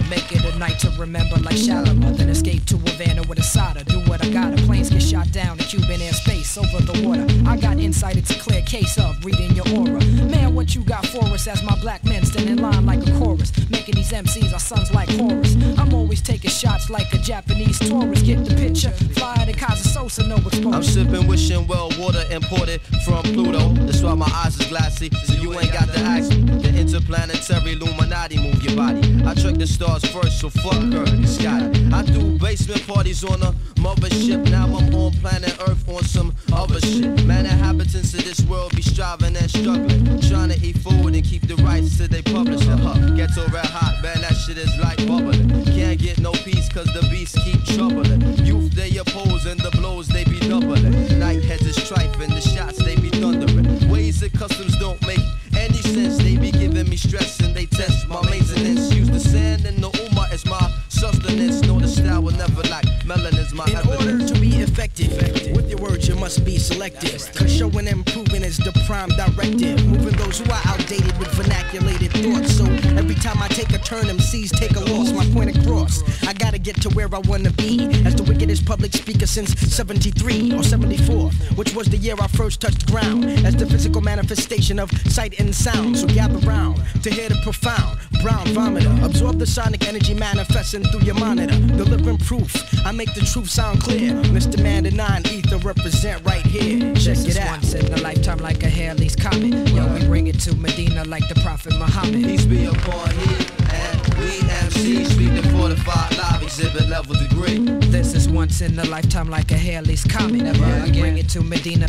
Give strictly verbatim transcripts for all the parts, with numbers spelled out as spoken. Nevada. Make it a night to remember like Shalimar. Then escape to Havana with a soda. Do what I gotta. Planes get shot down in Cuban airspace over the water. I got insight. It's a clear case of reading your aura. Man, what you got for us as my black men stand in line like a chorus. Making these M Cs our sons like Horus. I'm always taking shots like a Japanese tourist. Get the picture. Fly to Kazasosa, no exposure. I'm sipping wishing well water imported from Pluto. That's why my eyes is glassy. So you ain't got the axe. The interplanetary Illuminati move your body. I trick the stars first, so fuck her and Scotty. I do basement parties on a mothership. Now I'm on planet Earth on some other shit. Man, inhabitants of this world be striving and struggling, trying to eat food and keep the rights till they publish it. Huh, ghetto red hot, man, that shit is like bubbling. Can't get no peace cause the beasts keep troubling. Youth they oppose and the blows they be doubling. Nightheads is trifling, the shots they be thundering. Ways that customs don't make any sense. They be giving me stress and they test my maintenance. Use the sand and the umma as my sustenance. No, the style will never lack. Melanin's my evidence. In order to be effective, effective with your words, you must be selective. Right. Cause showing and improving is the prime directive. Moving those who are outdated with vernaculated thoughts. So every time I take a turn, M Cs take a loss. My point across. I gotta get to where I wanna be. As the wickedest public speaker since seventy-three or seventy-four, which was the year I first touched ground. As the physical manifestation of sight and sound. So gather round to hear the profound brown vomiter. Absorb the sonic energy manifesting through your monitor. Delivering proof. I make the truth sound clear. Mister Man the nine ether represent right here. Check it out. Once in a lifetime like a Halley's Comet. Yo, we bring it to Medina like the Prophet Muhammad. Peace be upon him. And we M Cs be the fortified live exhibit level degree. This is once in a lifetime like a Halley's Comet. Never yeah, again. Bring it to Medina.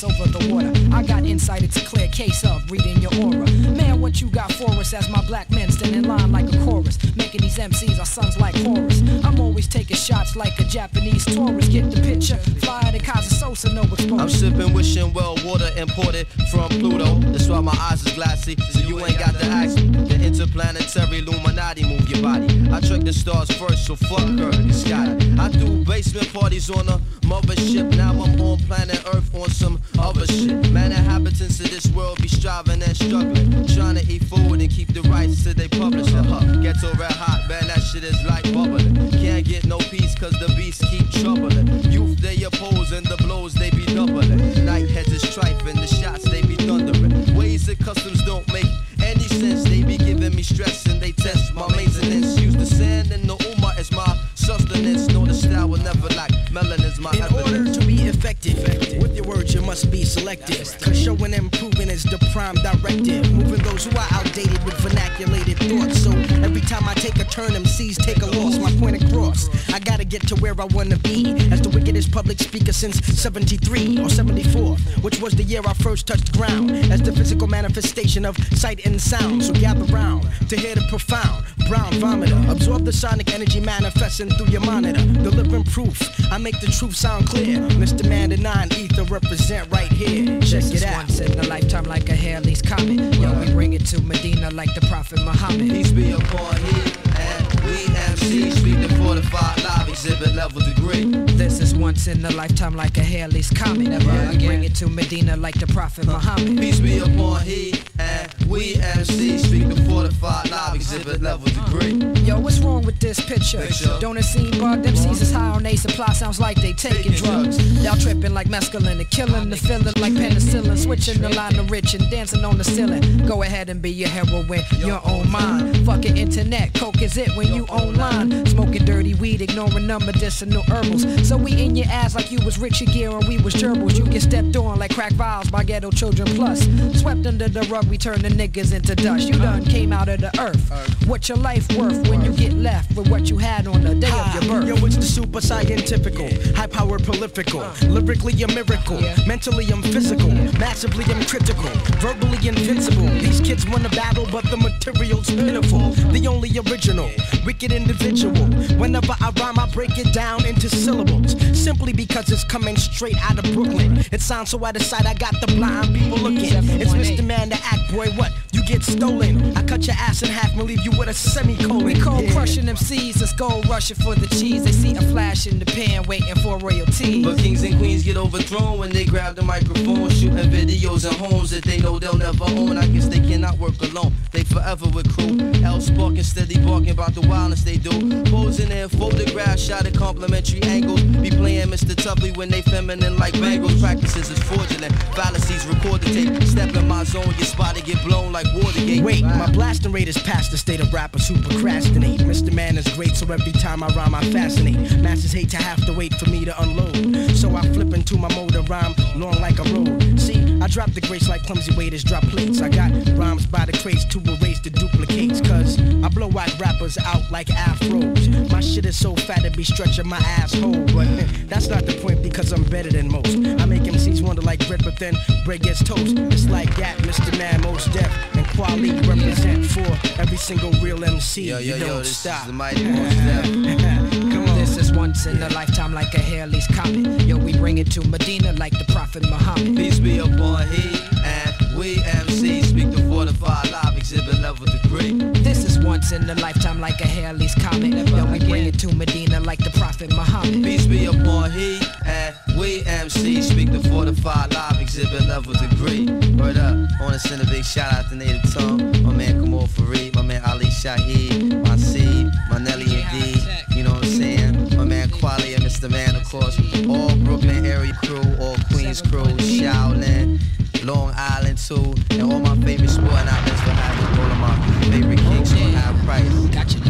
Over the water, I got insight, it's a clear case of reading your aura. Man, what you got for us as my black men stand in line like a chorus. Making these M Cs our sons like Horus. I'm always taking shots like a Japanese tourist. Get the picture, fly to Kazasosa, no exposure. I'm sipping wishing well water imported from Pluto. That's why my eyes is glassy, so you ain't got the axe. The interplanetary Illuminati move your body. I trick the stars first, so fuck her and Scotty. I do basement parties on a mothership. Now I'm on planet Earth on some other shit. Man, inhabitants of this world be striving and struggling, trying to eat food and keep the rights till they publish it. Huh, ghetto red hot, man, that shit is like bubbling. Can't get no peace cause the beasts keep troubling. Youth they oppose and the blows they be doubling. Nightheads is trifling, the shots they be thundering. Ways that customs don't make any sense. They be giving me stress and they test my maintenance. Use the sand and the umma as my sustenance. No, the style will never lack. Melanin's my evidence. In order to be effective, effective with your words, you must be selective. Right. Cause showing and improving is the prime directive. Moving those who are outdated with vernaculated thoughts. So every time I take a turn, M Cs take a loss. My point across. I gotta get to where I wanna be. As the wickedest public speaker since seventy-three or seventy-four, which was the year I first touched ground. As the physical manifestation of sight and sound. So gather round to hear the profound brown vomiter. Absorb the sonic energy manifesting through your monitor. Delivering proof. I make the truth sound clear. Mister Man the nine ether represent right here. Check it out. Once in a lifetime like a Halley's Comet. Yo, we bring it to Medina like the Prophet Muhammad. Peace be upon him. And we M Cs be the fortified live exhibit level degree. This is once in a lifetime like a Halley's Comet. Never yeah, again. Bring it to Medina like the Prophet Muhammad. Peace be upon he. And we M Cs speak the fortified live exhibit level degree. Yo, what's wrong with this picture? picture. Don't it seem bugged? M Cs is high on they supply, sounds like they taking drugs. Y'all tripping like mescaline and killing the feeling like penicillin. Switching the line of rich and dancing on the ceiling. Go ahead and be your heroine, your own mind. Fucking internet, coke is it when you online. Smoking dirty weed, ignoring them medicinal herbals. So we in your ass like you was Richard Gere and we was gerbils. You get stepped on like crack vials by ghetto children plus. Swept under the rug, we turn the niggas into dust. You done came out out of the earth. earth. What's your life worth when you get left with what you had on the day Hi. of your birth? Yo, it's the super scientifical, high powered prolifical, lyrically a miracle, yeah. mentally I'm physical, massively I'm critical, verbally invincible. These kids wanna battle, but the material's pitiful. The only original, wicked individual. Whenever I rhyme, I break it down into syllables, simply because it's coming straight out of Brooklyn. It sounds so out of sight, I got the blind people looking. It's Mister Man, the act boy, what? You get stolen. I cut your ass in half and leave you with a semicolon. We cold yeah. crushing them seeds, it's gold rushing for the cheese. They see a flash in the pan waiting for royalty. But kings and queens get overthrown when they grab the microphone, shooting videos in homes that they know they'll never own. I guess they cannot work alone, they forever with crew. L sparking, steady barking about the wildness they do. Posing in photographs, shot at complimentary angles. Be playing Mister Tuffy when they feminine like bangles. Practices is fraudulent, fallacies record the tape. Step in my zone, your spot to get blown like Watergate. Wait, wow. my blasting rate is past the state of rappers who procrastinate. Mister Man is great, so every time I rhyme I fascinate. Masses hate to have to wait for me to unload, so I flip into my mode and rhyme long like a road. See, I drop the grace like clumsy waiters drop plates. I got rhymes by the crates to erase the duplicates, cause I blow out rappers out like afros. My shit is so fat it be stretching my asshole, but that's not the point because I'm better than most. I make M Cs wonder like bread, but then bread gets toast. It's like that, Mister Man, most deaf, and Quali represent for every single real M C. Yo, yo, you don't yo, this stop. Is the mighty Come on. This is once in a lifetime like a Halley's Comet. Yo, we bring it to Medina like the Prophet Muhammad. Peace be upon he and we M Cs speak the fortified live exhibit level degree. This is once in a lifetime like a Halley's Comet. Yo, we bring it to Medina like the Prophet Muhammad. Peace be upon he and we M Cs speak the fortified live exhibit level degree. Word up, I wanna send a big shout out to Native Tongue, my man Kamal Farid, my man Ali Shahid, my Seed, my Nelly and D, you know what I'm saying? My man Quali and Mister Man, of course, all Brooklyn area crew, all Queens crew, Shaolin, Long Island too, and all my favorite sport outlets for having all of my favorite kings for high price. Gotcha,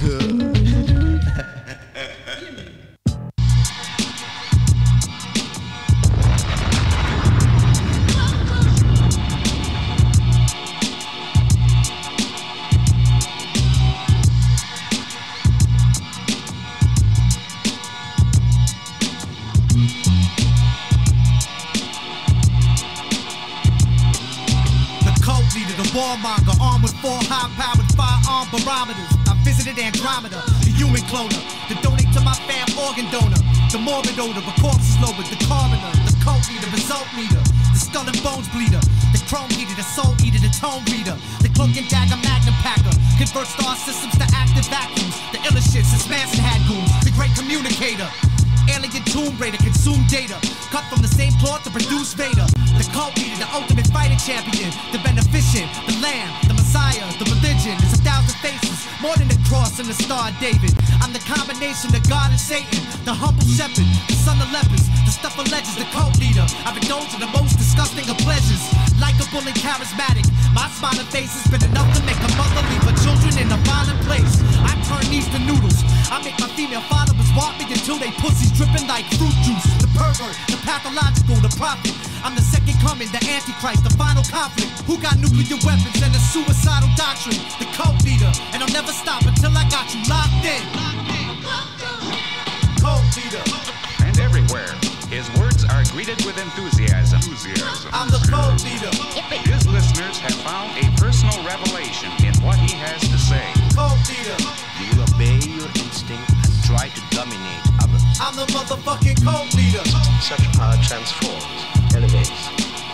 good. Warmonger, armed with four high-powered firearm barometers. I visited Andromeda, the human cloner, to donate to my fam organ donor. The morbid odor, but corpses lowered. The coroner, the cult leader, result meter, the skull and bones bleeder, the chrome heater, the soul eater, the tone reader, the cloak and dagger magnum packer, convert star systems to active vacuums, the illest shit since Manson had goons, the great communicator. Alien Tomb Raider, consume data, cut from the same cloth to produce Vader. The cult leader, the ultimate fighter champion, the beneficent, the lamb, the messiah, the religion. There's a thousand faces, more than the cross and the star of David. I'm the combination of God and Satan, the humble shepherd, the son of lepers, the stuff of legends, the cult leader. I've indulged in the most disgusting of pleasures, likeable and charismatic. My smiling face has been enough to make a mother leave her children in a violent place. I turn these to noodles, I make my female followers walk me until they pussies dripping like fruit juice. The pervert, the pathological, the prophet. I'm the second coming, the antichrist, the final conflict. Who got nuclear weapons and a suicidal doctrine? The cult leader, and I'll never stop until I got you locked in. Cult leader. And everywhere, his words are greeted with enthusiasm. enthusiasm. I'm the cult leader. His listeners have found a personal revelation in what he has to say. Cult leader. You will obey your instinct and try to dominate others. I'm the motherfucking cult leader. Such power transforms, elevates,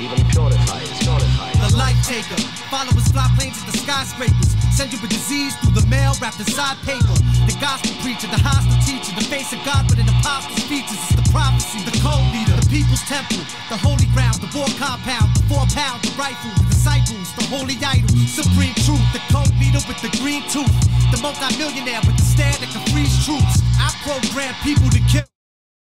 even purifies, glorifies. The life taker, followers fly planes at the skyscrapers, send you a disease through the mail wrapped inside paper. The gospel preacher, the hostile teacher, the face of God with an apostle's features. It's the prophecy, the cult leader, the people's temple, the holy ground, the war compound, the four pound, the rifle, the disciples, the holy idol, supreme truth, the cult leader with the green tooth, the multi-millionaire with the stare that can freeze troops. I program people to kill.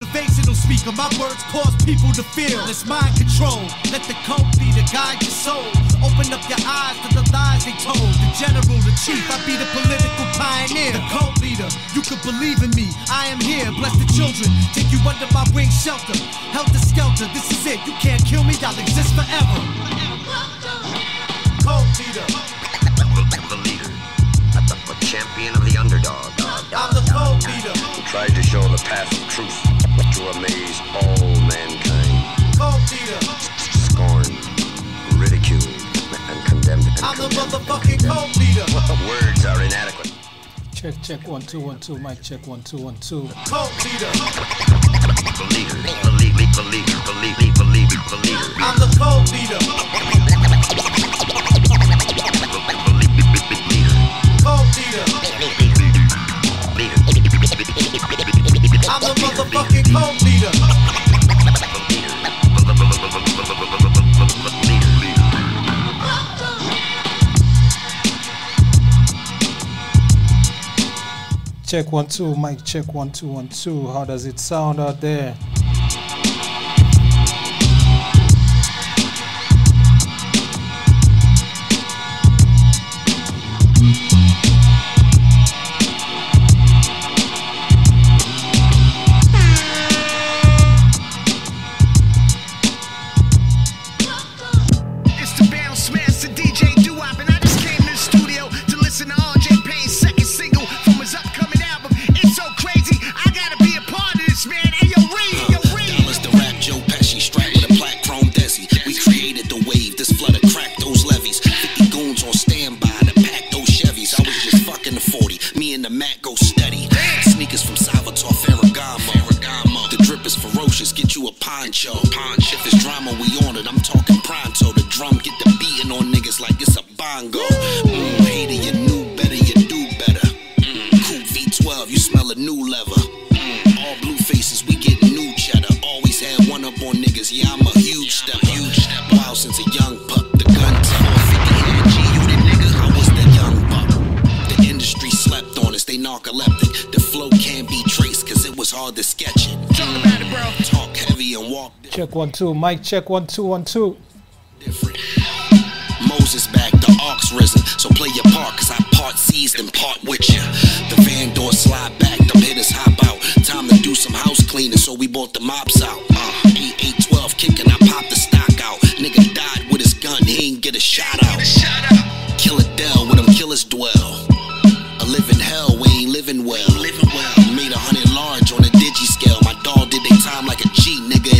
Motivational speaker, my words cause people to feel. It's mind control, let the cult leader guide your soul. Open up your eyes to the lies they told. The general, the chief, I be the political pioneer. The cult leader, you could believe in me, I am here, bless the children, take you under my wing shelter. Helter skelter, this is it, you can't kill me, I'll exist forever. Cult leader. The leader. path of truth to amaze all mankind. Scorned, ridiculed, and condemned. And I'm condemned, the motherfucking cult leader. Words are inadequate. Check, check, one, two, one, two. Mic check, one, two, one, two. Cult leader. Believer, believe, believe, believe, believe, believe, believe. I'm the cult leader. Cult leader. I'm the motherfucking cult leader. Check one two, mic check one two one two. How does it sound out there? One two, mic check. One two, one two. Different. Moses back, the ox risen. So play your part, cause I part seized and part with ya. The van door slide back, them hitters hop out. Time to do some house cleaning, so we bought the mops out. Uh, eight eight twelve kicking, I popped the stock out. Nigga died with his gun, he ain't get a shot out. Kill it Dell, where them killers dwell. A living hell, we ain't living well. Living well. Made a hundred large on a digi scale. My dog did they time like a G, nigga.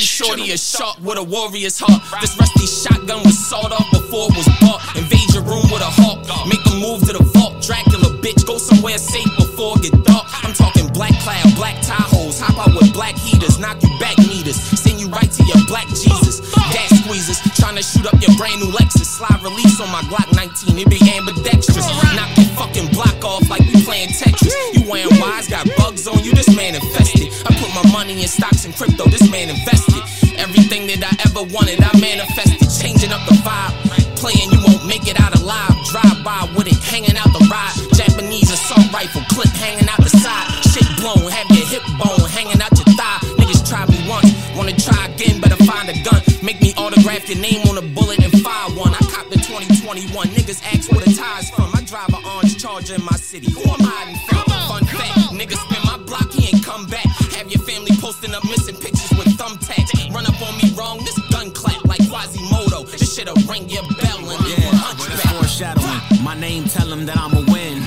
Shorty is sharp with a warrior's heart. This rusty shotgun was sawed off before it was bought. Invade your room with a hawk. Make a move to the vault. Dracula, bitch, go somewhere safe before it get dark. I'm talking black cloud, black tie holes. Hop out with black heaters, knock you back meters. Send you right to your black Jesus. Gas squeezers, trying to shoot up your brand new Lexus. Slide release on my Glock nineteen, it be ambidextrous. Knock the fucking block off like we playing Tetris. You wearing wise, got bugs on you, this man infested. I put my money in stocks and crypto, this man invested. Everything that I ever wanted, I manifested. Changing up the vibe, playing you won't make it out alive. Drive by with it, hanging out the ride. Japanese assault rifle, clip hanging out the side. Shit blown, have your hip bone hanging out your thigh. Niggas tried me once, wanna try again, better find a gun. Make me autograph your name on a bullet and fire one. I cop the twenty twenty-one, niggas ask where the tie's from. I drive an orange Charger in my city, who am I hiding from? Fun fact, niggas spin my block, he ain't come back. Have your family posting up missing pictures with thumbtacks. Run up on me wrong, this gun clap like Quasimodo. This shit'll ring your bell and yeah, it's foreshadowing. My name tell him that I'ma win.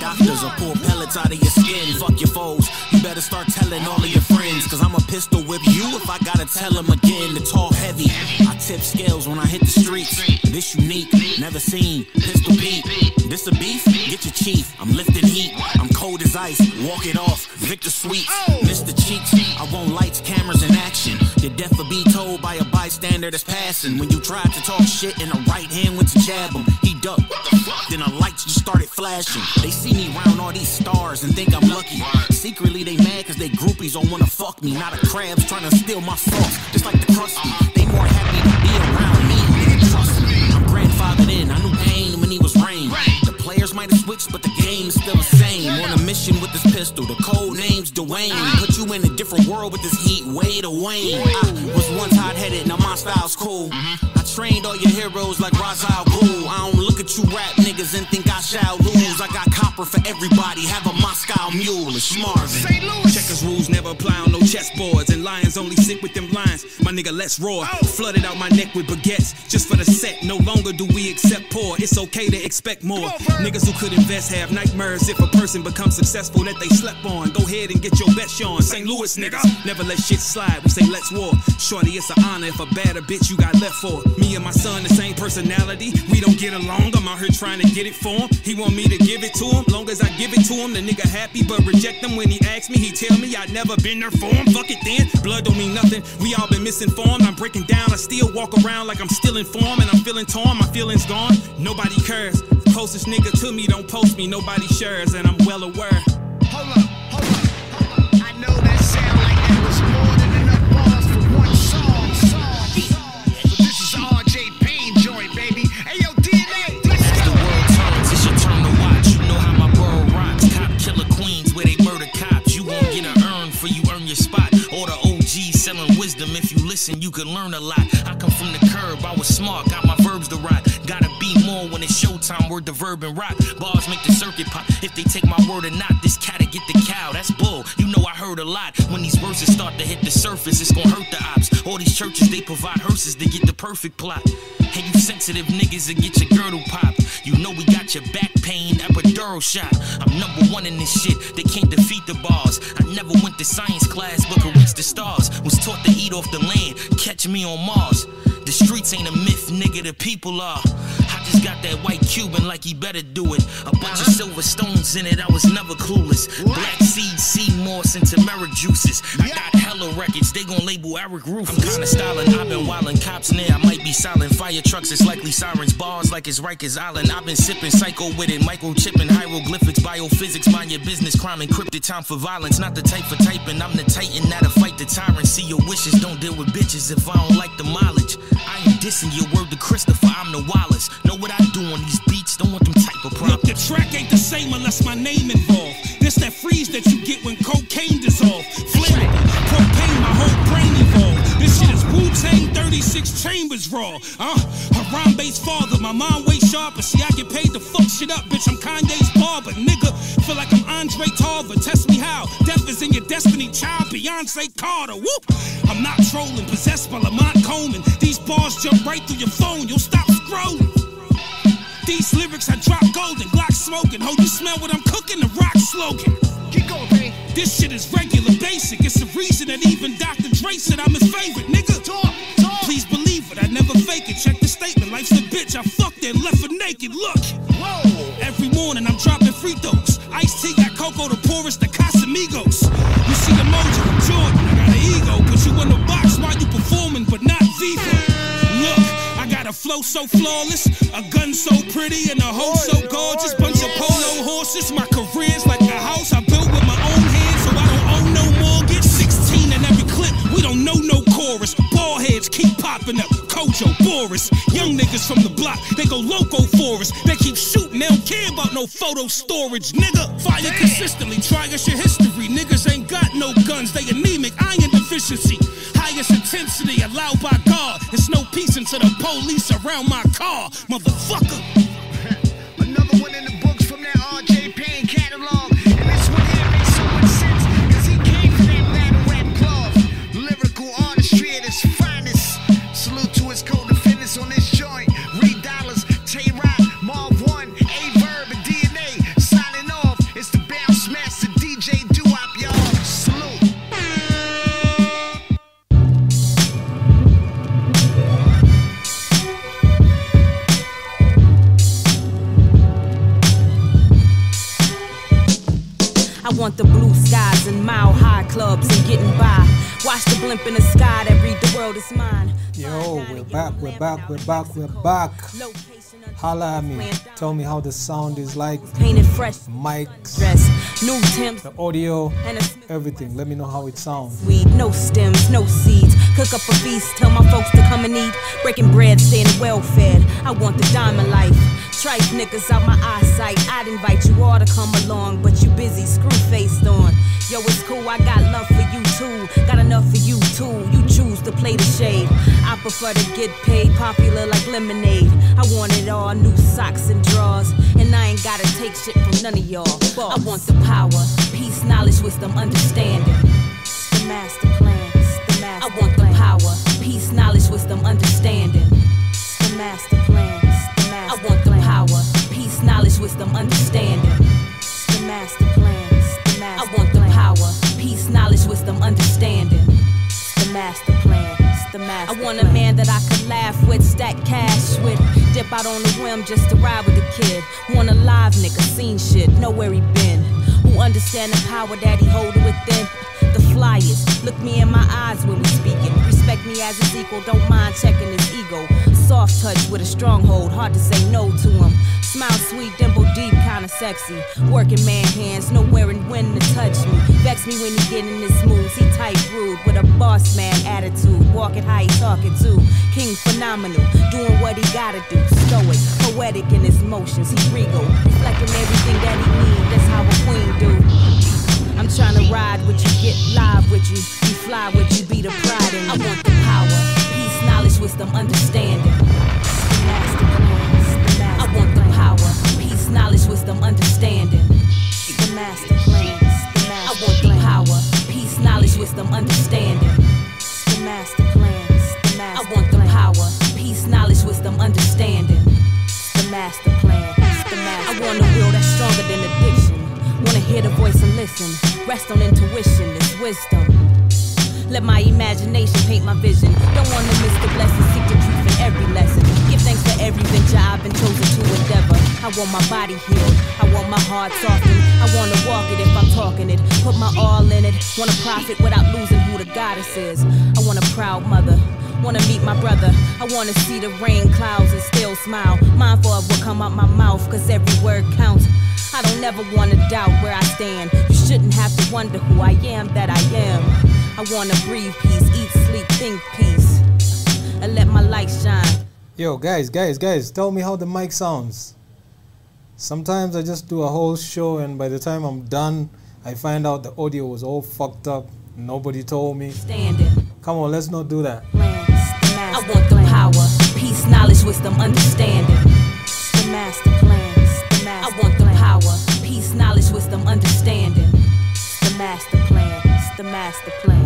Doctors will pull pellets out of your skin. Fuck your foes, you better start telling all of your friends. Cause I'ma pistol whip you if I gotta tell them again. The tall heavy, I tip scales when I hit the streets. This unique, never seen, pistol beat. This a beef? Get your chief, I'm lifting heat. I'm cold as ice, walk it off, Victor Sweets. Mister Cheeks, I want lights, cameras, and action. Your death will be told by a bystander that's passing. When you tried to talk shit and the right hand went to jab him, he ducked. Then the lights just started flashing. They see me round all these stars and think I'm lucky. Secretly they mad cause they groupies don't wanna fuck me. Now the crabs trying to steal my sauce, just like the crusty. They more happy to be around me, nigga, trust me. I'm grandfathered in, I knew pain when he was rain. The players might have switched but the game's still the same. On a mission with this pistol, the code name's Dwayne. Put you in a different world with this heat, way to wane. I was once hot-headed, now my style's cool. I trained all your heroes like Ra's al Ghul. I don't look at you rap niggas and think I shall lose. I got copper for everybody, have a Moscow mule. It's Marvin Saint Louis. Checkers rules never apply on no chessboards, and lions only sit with them lines. My nigga, let's roar. Oh. Flooded out my neck with baguettes just for the set. No longer do we accept poor. It's okay to expect more. On, niggas who could invest have nightmares if a person becomes successful that they slept on. Go ahead and get your bet on. Saint Louis niggas never let shit slide. We say let's war. Shorty, it's an honor if a badder bitch you got left for. Me and my son, the same personality. We don't get along. I'm out here trying to get it for him. He want me to give it to him. Long as I give it to him, the nigga happy. But reject him when he asks me. He tell me I never been there for him. Fuck it then. Blood don't mean nothing. We all been misinformed. I'm breaking down. I still walk around like I'm still informed, and I'm feeling torn. My feelings gone. Nobody cares. Closest nigga to me don't post me. Nobody shares, and I'm well aware. Hold up. And you can learn a lot. I come from the curb, I was smart, got my verbs to rock. Gotta be more when it's showtime, word the verb and rock. Bars make the circuit pop, if they take my word or not. This cat'll get the cow, that's bull, you know I heard a lot. When these verses start to hit the surface, it's gonna hurt the ops. All these churches, they provide hearses to get the perfect plot. Hey, you sensitive niggas that get your girdle popped. You know we got your back pain, epidural shot. I'm number one in this shit, they can't defeat the bars. I never went to science class, but could reach the stars. Was taught to eat off the land, catch me on Mars. The streets ain't a myth, nigga, the people are. I just got that white Cuban like he better do it. A bunch uh-huh. of silver stones in it, I was never clueless. What? Black seeds, sea moss, and turmeric juices. Yeah. I got hella records, they gon' label Eric Rufus. I'm kinda styling, I've been wildin', cops near, I might be silent. Fire trucks, it's likely sirens, bars like it's Rikers Island. I've been sipping, psycho with it, microchipping, hieroglyphics, biophysics, mind your business, crime, encrypted time for violence. Not the type for typing, I'm the titan, not a fight the tyrant. See your wishes, don't deal with bitches if I don't like the mileage. I ain't dissing your word to Christopher, I'm the Wallace. Know what I do on these beats, don't want them type of problems. Look, the track ain't the same unless my name involved. This that freeze that you get when cocaine dissolved. Flammable, propane, my whole brain evolved. This shit is Wu-Tang, thirty-six chambers raw. Uh, Harambe's father, my mind way sharper. See, I get paid to fuck shit up, bitch, I'm Kanye's barber. Nigga, feel like I'm Andre Tarver, test me how. Death is in your destiny, child, Beyonce Carter, whoop. I'm not trolling, possessed by Lamont Coleman. These bars jump right through your phone, you'll stop scrolling. These lyrics I drop golden, Glock smoking. Ho, you smell what I'm cooking, the rock slogan. Keep going, baby. This shit is regular basic. It's the reason that even Doctor Dre said I'm his favorite, nigga. Talk, talk. Please believe it, I never fake it. Check the statement, life's a bitch. I fucked it, left her naked, look. Whoa. Every morning I'm dropping free throws. Ice tea got cocoa, the poorest, the Casamigos. You see the mojo, I'm Jordan, I got an ego. Put you in the box while you performing, but not vivo. Look, I got a flow so flawless, a gun so pretty, and a hoe so gorgeous. Bunch of polo horses, my career's like a house I built with my own hands, so I don't owe no mortgage. Sixteen in every clip, we don't know no chorus. Ball heads keep popping up, Kojo, Boris. Young niggas from the block, they go loco for us. They keep shooting, they don't care about no photo storage, nigga. Fire Damn. consistently, try us your history. Niggas ain't got no guns, they anemic, iron deficiency. Highest intensity allowed by God. It's no peace until the police around my car, motherfucker. Another one in the books from that R J Payne catalog. And this one here makes so much sense, cause he came from that battle rap club. Lyrical artistry at his finest. Salute to his co-defendants on this joint. Reed Dollars, Tay-Rock, Marv One, A-Verb, and D N A. Signing off, it's the Bounce Master D J Doo-Wop, y'all. Salute. I want the blue skies and mile-high clubs and getting by. Watch the blimp in the sky that read the world is mine. Yo, we're back, we're back, we're back, we're back. Holla at me. Tell me how the sound is like. Painted fresh. Mics. New temps. The audio. Everything. Let me know how it sounds. Weed, no stems, no seeds. Cook up a feast. Tell my folks to come and eat. Breaking bread, staying well-fed. I want the diamond life. Tripe niggas out my eyesight. I'd invite you all to come along, but you busy, screw-faced on. Yo, it's cool, I got love for you too. Got enough for you too. You choose to play the shade. I prefer to get paid, popular like lemonade. I want it all, new socks and drawers. And I ain't gotta take shit from none of y'all. Boss. I want the power, peace, knowledge, wisdom, understanding. The master plan, the master I want plan. The power, peace, knowledge, wisdom, understanding. The master plan, the master I want plan. The power, peace, knowledge, wisdom, understanding. The master plan, the master I want plan. The power, peace, knowledge, wisdom, understanding. The master plan. I want a man that I could laugh with, stack cash with, dip out on the whim just to ride with the kid. Want a live nigga, seen shit, know where he been, who understand the power that he holding within. The flyers, look me in my eyes when we speaking. Respect me as his equal, don't mind checking his ego. Soft touch with a stronghold, hard to say no to him. Smile sweet, dimple deep, kinda sexy. Working man hands, nowhere and when to touch me. Vex me when he get in his moves, he tight rude with a boss man attitude. Walking how he talking to, king phenomenal, doing what he gotta do. Stoic, poetic in his motions, he regal, reflecting everything that he need. That's how a queen do. I'm trying to ride with you, get live with you, be fly with you, be the pride in you. I want the power, peace, knowledge, wisdom, understanding. The master plans, the master I want the power, peace, knowledge, wisdom, understanding. The master plans, the master I want the power, peace, knowledge, wisdom, understanding. The master plans, the master I want the power, peace, knowledge, wisdom, understanding. The master plans, the master I want a will that's stronger than addiction. Wanna hear the voice and listen. Rest on intuition, it's wisdom. Let my imagination paint my vision. Don't wanna miss the blessing, seek the truth in every lesson. Give thanks for every venture I've been chosen to endeavor. I want my body healed, I want my heart softened. I wanna walk it if I'm talking it. Put my all in it, wanna profit without losing who the goddess is. I want a proud mother, wanna meet my brother. I wanna see the rain clouds and still smile. Mindful of what come out my mouth, cause every word counts. I don't ever wanna doubt where I stand. You shouldn't have to wonder who I am that I am. I wanna breathe peace, eat, sleep, think peace, and let my light shine. Yo, guys, guys, guys, tell me how the mic sounds. Sometimes I just do a whole show and by the time I'm done, I find out the audio was all fucked up. Nobody told me. Standing. Come on, let's not do that. Plans, the master I want the plans. Power, peace, knowledge, wisdom, understanding. The master plans, the master I want the power, peace, knowledge, wisdom, understanding. The master plan, the master plan.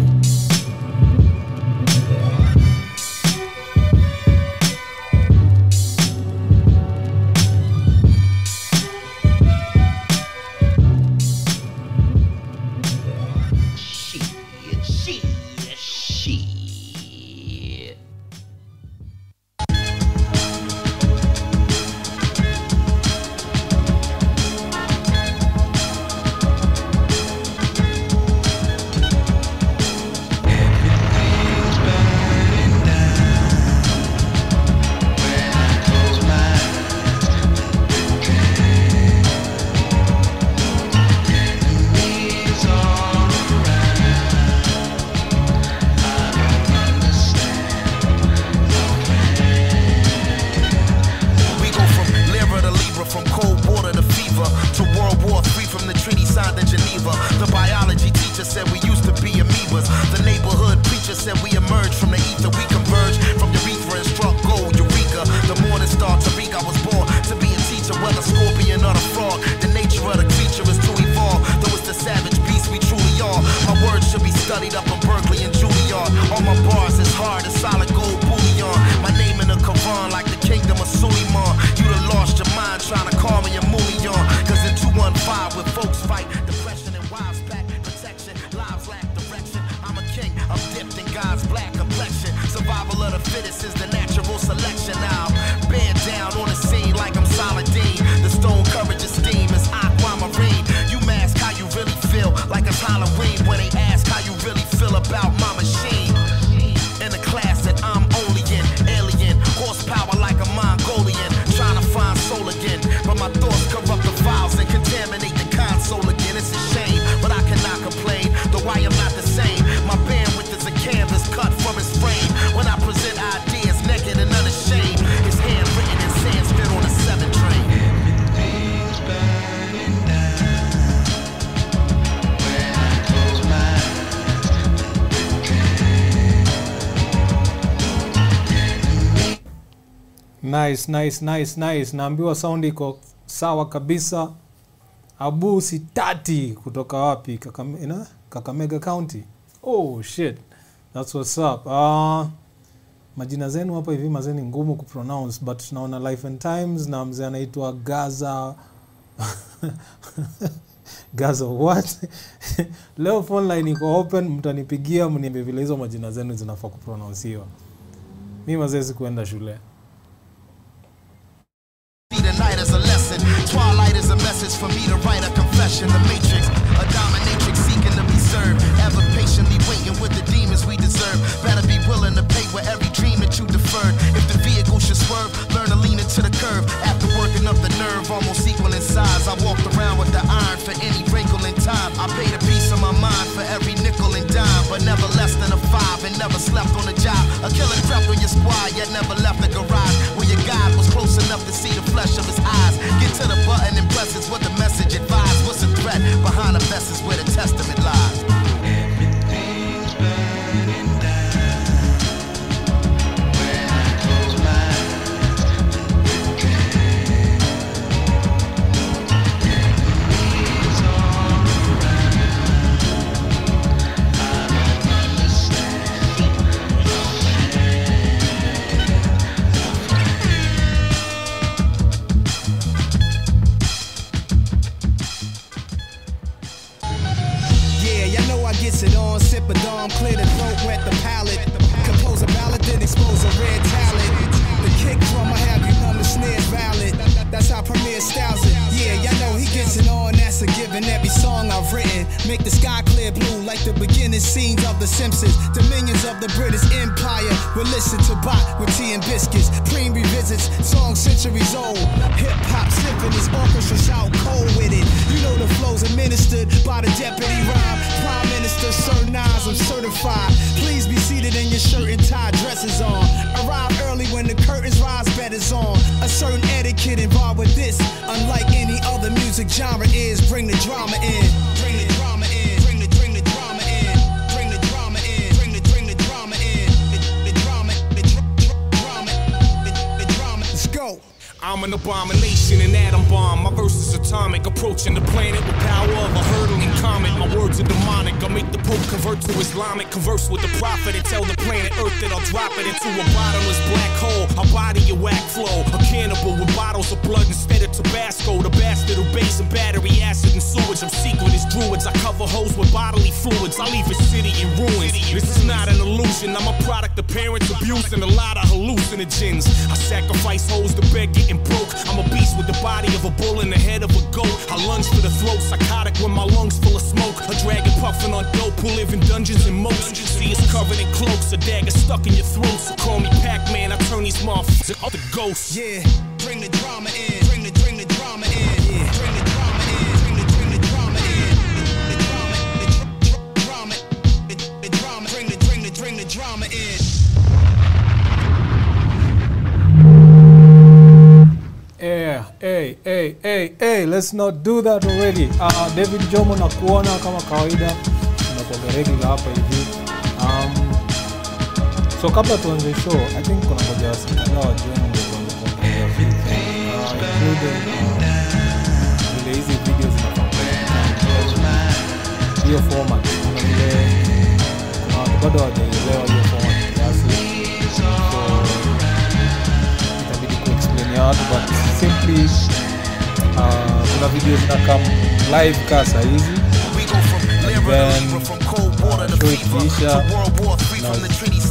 Nice, nice, nice, nice. Naambiwa sound iko sawa kabisa. Abu Sitati kutoka wapi? Kakamega, Kakamega County. Oh shit. That's what's up. Ah, uh, majina zenu hapa hivi mazeni ngumu kupronounce, but tunaona Life and Times na mzee anaitwa Gaza Gaza what? Leo phone line iko open, mtanipigia mniambie hizo majina zenu zinafaa kupronounceiwa. Mimi mazezi kuenda shule. Night is a lesson. Twilight is a message for me to write a confession. The matrix, a dominatrix seeking to be served. Ever patiently waiting with the demons we deserve. Better be willing to pay with every dream that you deferred. If the vehicle should swerve, learn to lean into the curb. After working up the nerve, almost equal in size. I walked around with the iron for any wrinkle in time. I paid a piece of my mind for every nickel and dime. But never less than a five and never slept on a job. A killer crept on your squad, yet never left the garage. When your God was close enough to see the flesh of his eyes. Get to the button and press it's what the message advised. What's the threat behind the message where the testament lies? Everything's burning down when I close my it on, sip a dome, clear the throat, wet the palate, compose a ballad, then expose a red talent, the kick drummer have you on the snare's valid, that's how Premier styles it, yeah, y'all know he gets it on, that's a given, every song I've written, make the sky clear blue, like the beginning scenes of The Simpsons, dominions of the British Empire, we'll listen to Bach with tea and biscuits, preem revisits, songs centuries old, hip-hop symphonies, orchestras out cold with it, you know the flow's administered by the deputy rhyme, prime Mister Sir Nas, I'm certified. Please be seated in your shirt and tie, dresses on. Arrive early when the curtains rise, bed is on. A certain etiquette involved with this. Unlike any other music genre is, bring the drama in. Bring the drama in. Bring the bring the drama in. Bring the drama in. Bring the bring the drama in. The drama, the drama, the drama. Let's go. I'm an abomination, an atom bomb. My verse is atomic, approaching the planet with power of a hurtling comet. My words are demonic. I'll make the Pope convert to Islamic. Converse with the prophet and tell the planet Earth that I'll drop it into a bottomless black hole. I'll body a whack flow. A cannibal with bottles of blood instead of Tabasco. The bastard who bathes in battery acid and sewage. I'm secret as druids. I cover hoes with bodily fluids. I leave a city in ruins. This is not an illusion. I'm a product of parents abusing a lot of hallucinogens. I sacrifice hoes to beg it. Broke. I'm a beast with the body of a bull and the head of a goat. I lunge for the throat, psychotic with my lungs full of smoke. A dragon puffing on dope who live in dungeons and moats. See us covered in cloaks, a dagger stuck in your throat. So call me Pac-Man, I turn these motherfuckers up to ghosts. Yeah, bring the drama in. Bring the bring the drama in. Yeah. Bring the drama in. Bring the bring the drama in. The drama, the dr- drama, the, the drama. Bring the bring the bring the drama in. Yeah, hey, hey, hey, hey, let's not do that already. Uh, David Jomo na kuona kama kawaida. Tunakuwa regular hapa hivi. Um, so kabla tuanze show, I think kuna moja ya sanaa wa Jomo ndio tunakuwa included. Ile hizi videos zinafanya. Hiyo format. Na bado haijaelewa hiyo format. But simply uh, kuna video zinakam live kasa hizi and then uh, show ikiisha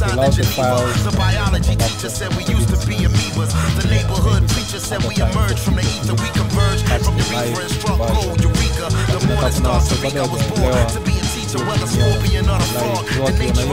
na allow the files the biology teacher said we used to be amoebas the neighborhood preacher said we emerged from the ether we converged from the river and struck gold eureka the morning stars to be I was born to be a teacher whether scorpion or a frog the nature of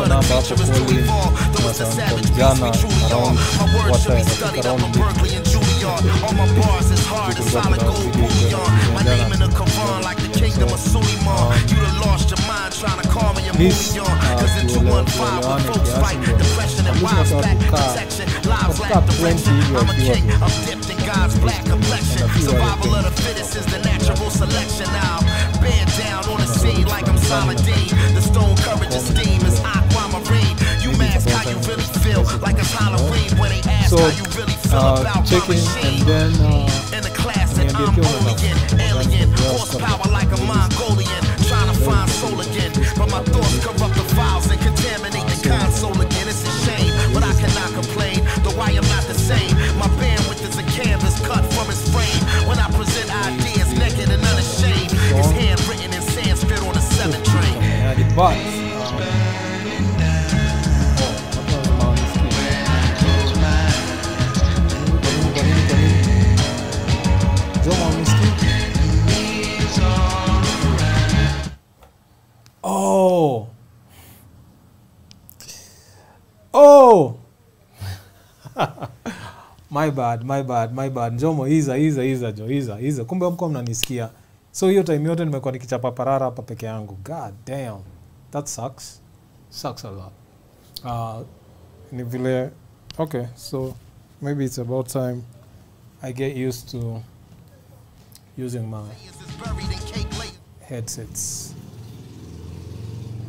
the teacher is to evolve though it's a savage beast we truly are my words should be studied up in Berkeley and Juilliard. All my bars is hard as solid gold bullion. My name in a Quran like the kingdom of Suleiman. You done lost your mind trying to call me a bullion. Cause in two one five when folks fight, depression and wives back, protection, lives lack direction. I'm a king, I'm dipped in God's black complexion. Survival of the fittest is the natural selection. Now, bear down on the scene like I'm Solid D. The stone courage of steam is aquamarine. You mask how you really feel like it's Halloween when they ask how you really feel about chicken, and then uh, in the class and I'm alien, alien, horsepower like a Mongolian, trying to find soul again, but my thoughts corrupt the files and contaminate the console again. It's a shame, but I cannot complain, though I am not the same. My bandwidth is a canvas cut from its frame. When I present ideas naked and unashamed, it's handwritten in Sanskrit on a seven train. ninety bucks. Oh. Oh. my bad, my bad, my bad. Njomo, iza, iza, iza, jo, iza, iza. Kumbe mko mnanisikia. So hiyo time yote nimekuwa nikichapa parara hapa peke yangu. God damn. That sucks. Sucks a lot. Uh, ni vile, okay, so maybe it's about time I get used to using my headsets.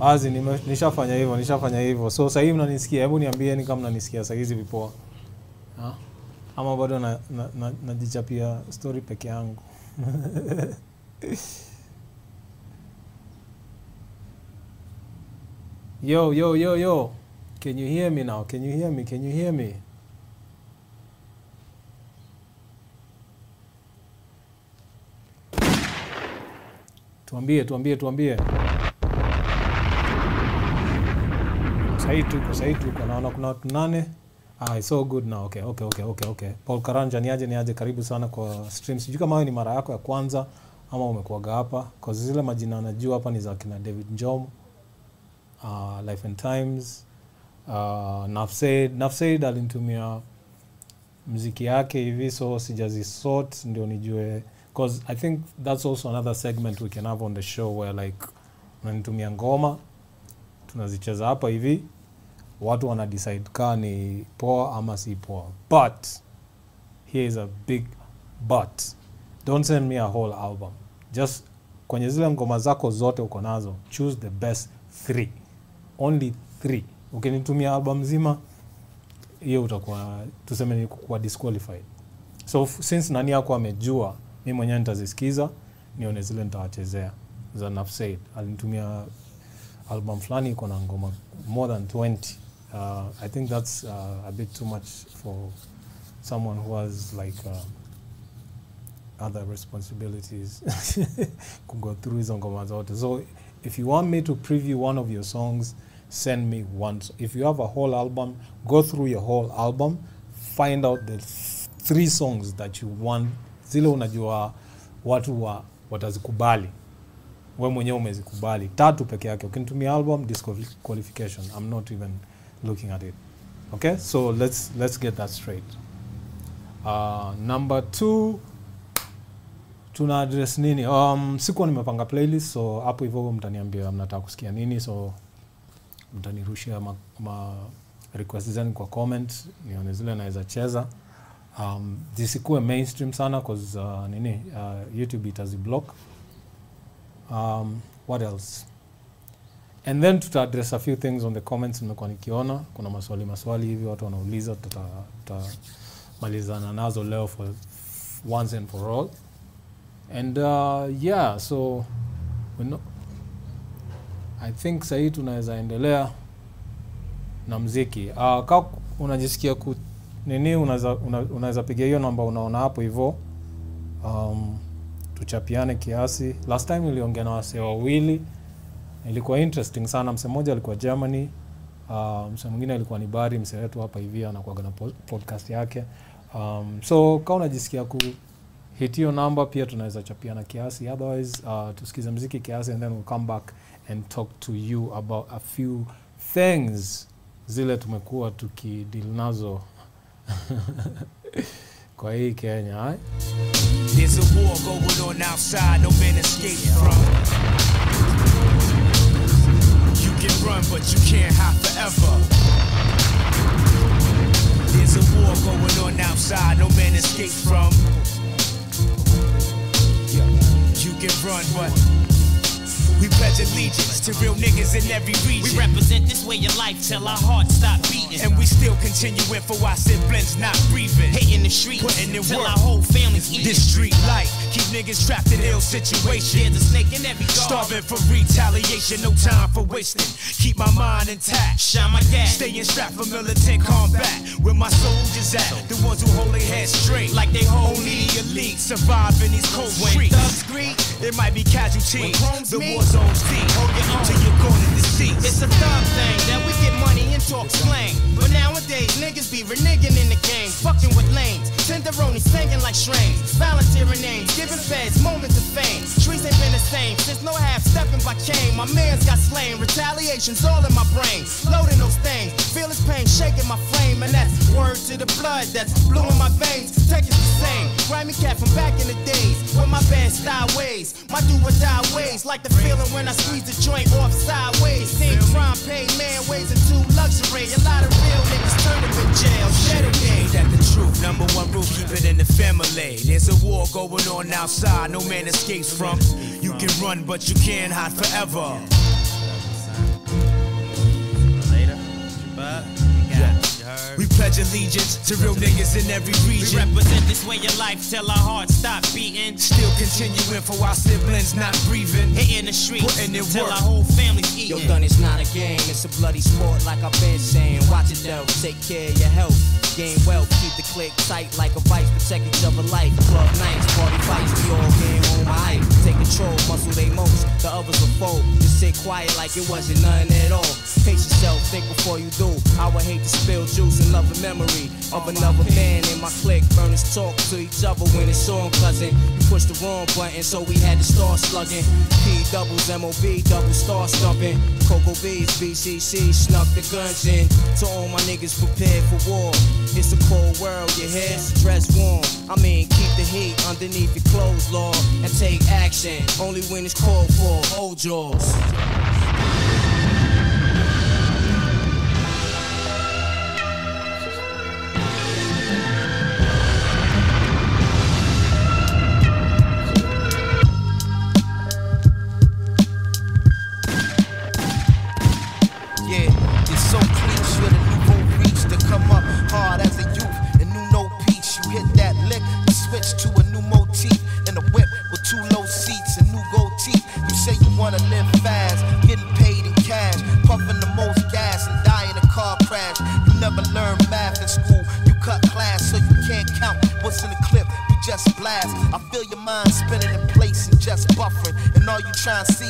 Azi nishafanya hivyo, nishafanya hivyo. So sasa hivi mnanisikia, hebu niambieni kama mnanisikia sasa hizi vipoa. Ha? Ama bado na najichapia na, na story peke yangu. yo yo yo yo. Can you hear me now? Can you hear me? Can you hear me? Tuambie, tuambie, tuambie. Sahi tuko, sahi tuko. Naona kuna watu nane. Ah, it's all good now. Okay, okay, okay, okay, okay. Paul Karanja, niaje, niaje. Karibu sana kwa streams. Sijui kama wewe ni mara yako ya kwanza ama umekuaga hapa. Kwa zile majina najua hapa ni za kina David Njom, uh, Life and Times, uh, Nafsaid. Nafsaid alinitumia muziki yake hivi, so sijazi sort ndio nijue. Because I think that's also another segment we can have on the show where like unanitumia ngoma tunazicheza hapa hivi, watu wana decide ka ni poa ama si poa. But here is a big but, don't send me a whole album, just kwenye zile ngoma zako zote uko nazo, choose the best three, only three. Ukinitumia album nzima hiyo utakuwa tuseme ni kukuwa disqualified. So since nani yako amejua, mimi mwenyewe nitazisikiza nione zile nitawachezea. Za Nafsaid alinitumia album flani iko na ngoma more than twenty. Uh, I think that's uh, a bit too much for someone who has like uh, other responsibilities to go through hizo ngoma zote. So if you want me to preview one of your songs, send me one. So if you have a whole album, go through your whole album, find out the three songs that you want, zile unajua watu wa watazikubali. Wewe mwenyewe umezikubali. Tatu peke yake. Ukinitumia album disqualification. I'm not even looking at it. Okay? So let's let's get that straight. Uh, number two, tuna address nini? Um sikuwa nimepanga playlist, so hapo hivyo mtaniambia mnataka kusikia nini, so mtanirushia ma, ma requests zangu kwa comment, nione zile naweza cheza. Um disikuwe mainstream sana cause uh, nini uh, YouTube itaziblock. Um, what else? And then to address a few things on the comments nimekuwa nikiona kuna maswali maswali hivi watu wanauliza, tutamalizana nazo leo for once and for all. And uh, yeah, so not, I think sasa hivi tunaweza endelea na muziki. Ah uh, kama unajisikia ku nini unaweza unaweza piga hiyo namba unaona hapo hivyo. Um tuchapiane kiasi. Last time niliongea na wasee wawili, ilikuwa interesting sana. Mse mmoja alikuwa Germany, uh, mse mwingine alikuwa ni Bari, mse wetu hapa hivi anakuaga na podcast yake. Um, so kama unajisikia ku hit hiyo namba pia tunaweza chapiana kiasi, otherwise uh, tusikize muziki kiasi and then we'll come back and talk to you about a few things zile tumekuwa tukideal nazo kwa hii Kenya, hai? There's a war going on outside, no man escape from. You can run, but you can't hide forever. There's a war going on outside, no man escape from. You can run, but we pledge pledging allegiance to real niggas in every region. We represent this way of life till our hearts stop beating, and we still continuing for our siblings not breathing. Hating the streets putting in till work our whole family's eating. This street life keep niggas trapped in ill situations. There's a snake in every dog, starving for retaliation. No time for wasting. Keep my mind intact. Shine my gas. Staying strapped for militant combat. Where my soldiers at? The ones who hold their heads straight like they only elite. Surviving these cold streets. When thugs greet, it might be casualties. The war zone's deep. Hold your own till you're going to deceit. It's a thug thing that we get money and talk slang. But nowadays niggas be reneging in the game, fucking with lanes. Tenderoni singing like strains. Volunteering names, giving feds moments of fame. Trees ain't been the same since no half stepping by Kane. My man's got slain. Retaliation's all in my brain. Loading those things, feel his pain shaking my frame. And that's word to the blood that's blue in my veins. Tech is the same. Grimy cat from back in the days with my bad style ways. My do or die ways. Like the feeling when I squeeze the joint off sideways. Seen crime, paid man ways into luxury. A lot of real niggas turn up in jail. Shed a day. That the truth. Number one rule, keep it in the family. There's a war going on outside, no man escapes from. You can run, but you can't hide forever. We pledge allegiance to real niggas in every region. We represent this way of life till our hearts stop beating. Still continuing for our siblings not breathing. Hitting the streets till our whole family's eating. Yo, done, it's not a game, it's a bloody sport like I've been saying. Watch it though, take care of your health. Game well, keep the click tight like a vice, protect each other like club nights, party fights, we all game on my hype. Take control, muscle they most, the others will fold. Just sit quiet like it wasn't nothing at all. Pace yourself, think before you do. I would hate to spill juice and love a memory of another man in my clique. Burners talk to each other when it's on, cousin. You pushed the wrong button, so we had to start slugging. P doubles, M O B, double star stumping. Coco B's, B C C, snuck the guns in. To all my niggas prepared for war. It's a cold world, your head's dressed warm. I mean, keep the heat underneath your clothes, Lord, and take action only when it's called for. Hold yours.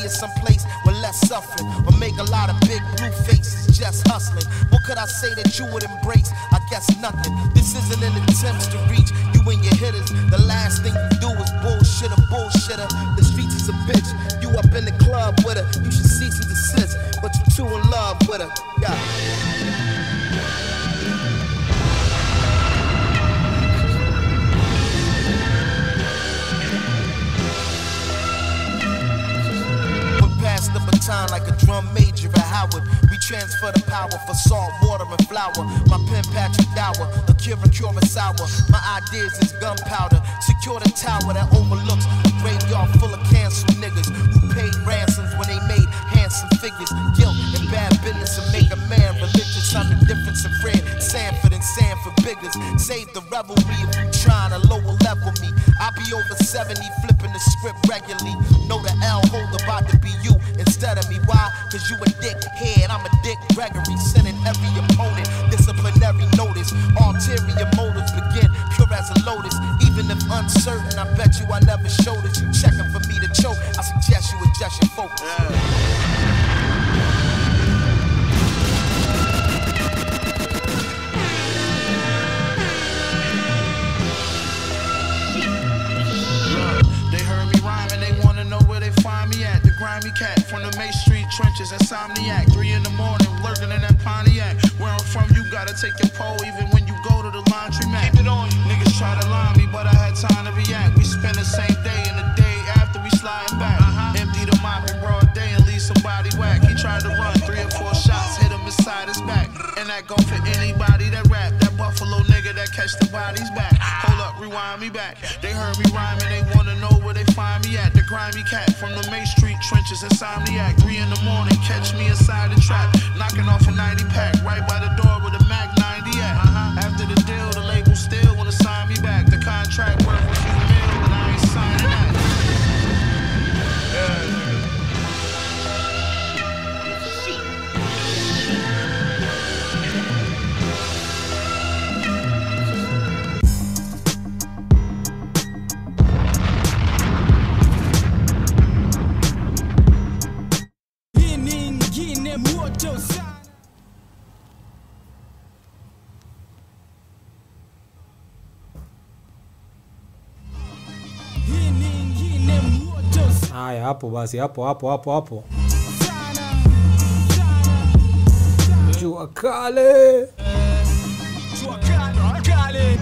Someplace with less suffering, or make a lot of big blue faces just hustling. What could I say that you would embrace? I guess nothing. This isn't an attempt to reach you and your hitters. The last thing you do is bullshit a bullshitter. The streets is a bitch. You up in the club with her. You should cease and desist, but you're too in love with her. Yeah. The baton like a drum major at Howard. We transfer the power for salt, water, and flour. My pen Patrick Dower, Akira Kurosawa. My ideas is gunpowder. Secure the tower that overlooks a graveyard full of canceled niggas who paid ransoms when they made handsome figures. Guilt and bad business and make a man religious. I'm indifference and Fred Sanford and Sanford Biggers. Save the revelry if you trying to lower level me. I be over seventy flipping the script regularly. Know the L hold about to be you instead of me. Why? Cause you a dickhead, I'm a dick Gregory. Sending every opponent disciplinary notice. Ulterior motives begin pure as a lotus. Even if uncertain, I bet you I never showed it. You checking for me to choke, I suggest you adjust your focus. Yeah. Grimy cat from the May Street trenches, insomniac, three in the morning, lurking in that Pontiac. Where I'm from, you gotta take your pole even when you go to the laundry mat. Keep it on. Niggas try to line me, but I had time to react. We spend the same day and the day after we sliding back. Uh-huh. Empty the mop in broad day and leave somebody whack. He tried to run three or four shots, hit him inside his back. And that go for anybody that rap. That Buffalo nigga that catch the bodies back. Hold up. rewind me back. They heard me rhyme and they wanna know where they find me at. The grimy cat from the Main Street trenches, insomniac. Three in the morning, catch me inside the trap, knocking off a ninety pack right by the door with a Mac ninety at. Uh-huh. After the deal, the label still wanna sign me back. The contract worth a few mil, and I ain't signing that. Yeah. Haya, hapo basi, hapo hapo hapo hapo. Jua kale. Jua kale.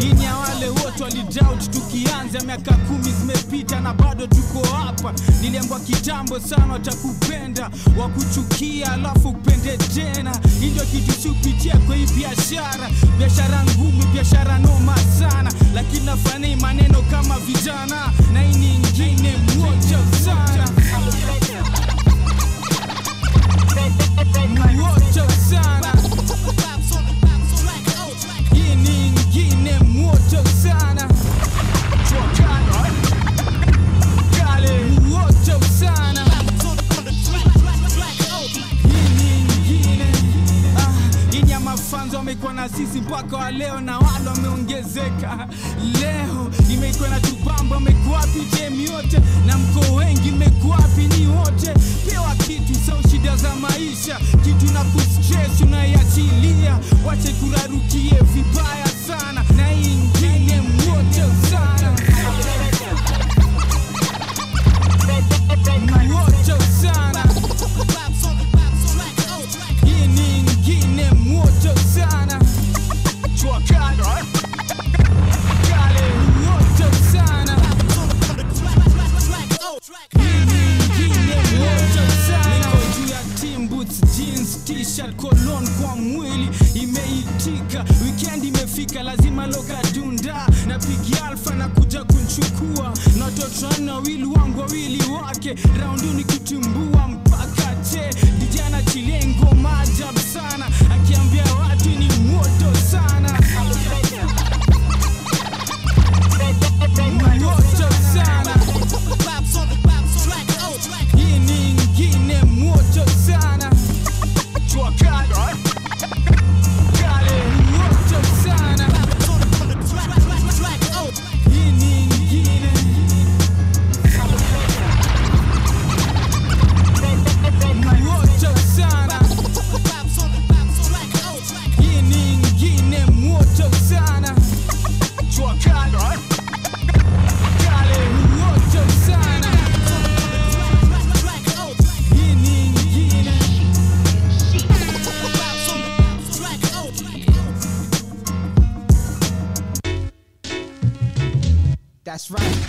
Inya wale wote wali doubt tukianza miaka kumi zimepita na bado tuko hapa. Niliambwa kitambo sana utakupenda, wakuchukia alafu upende tena. Ndio kitu chupitia kwa hii biashara. Biashara ngumu, biashara noma sana, lakini nafanya maneno kama vijana na hii nyingine mmoja sana. Mmoja sana. Sana fans wamekuwa na sisi mpaka wa leo na wale wameongezeka. Leo imekuwa na tupamba wamekuwa wapi jemi yote na mko wengi imekuwa wapi ni wote. Pewa kitu sio shida za maisha, kitu na kustress unaiachilia, wache kurarukie vibaya sana na ingine mwote sana. Mwote sana. T-shirt cologne kwa mwili imeitika, weekend imefika lazima loka dunda na pigi alfa na kuja kunchukua na watoto na wili wangu wili wake rounduni kutumbua mpaka che dijana chilengo majab sana akiambia watu ni moto sana. Moto sana. Hii ni ingine moto sana. That's right.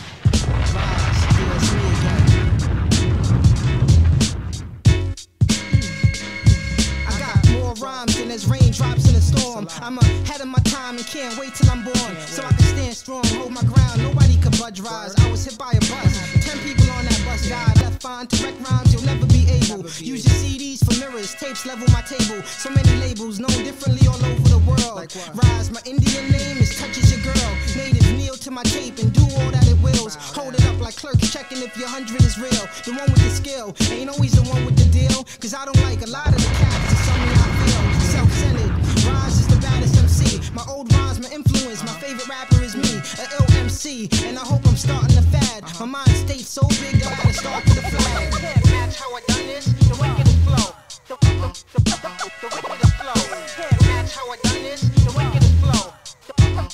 I got more rhymes than there's raindrops in a storm. I'm ahead of my time and can't wait till I'm born. So I can stand strong, hold my ground. Nobody can budge rise. I was hit by a bus. Ten people on that bus died. Left fine to wreck rhymes, you'll never be able. Use your C Ds for mirrors, tapes level my table. So many labels known differently all over the world. Rise, my Indian name is touches your girl. Native to my tape and do all that it wills. Hold it up like clerks checking if your hundred is real. The one with the skill ain't always the one with the deal, cause I don't like a lot of the cats. It's something I feel self-centered. Rise is the baddest M C. My old rhymes, my influence. My favorite rapper is me, an ill M C. And I hope I'm starting to fad. My mind stays so big that I gotta start to the flag. That's how I done this. The way it flow. The way it flow. That's how I done this. The way it flow. The way it flow.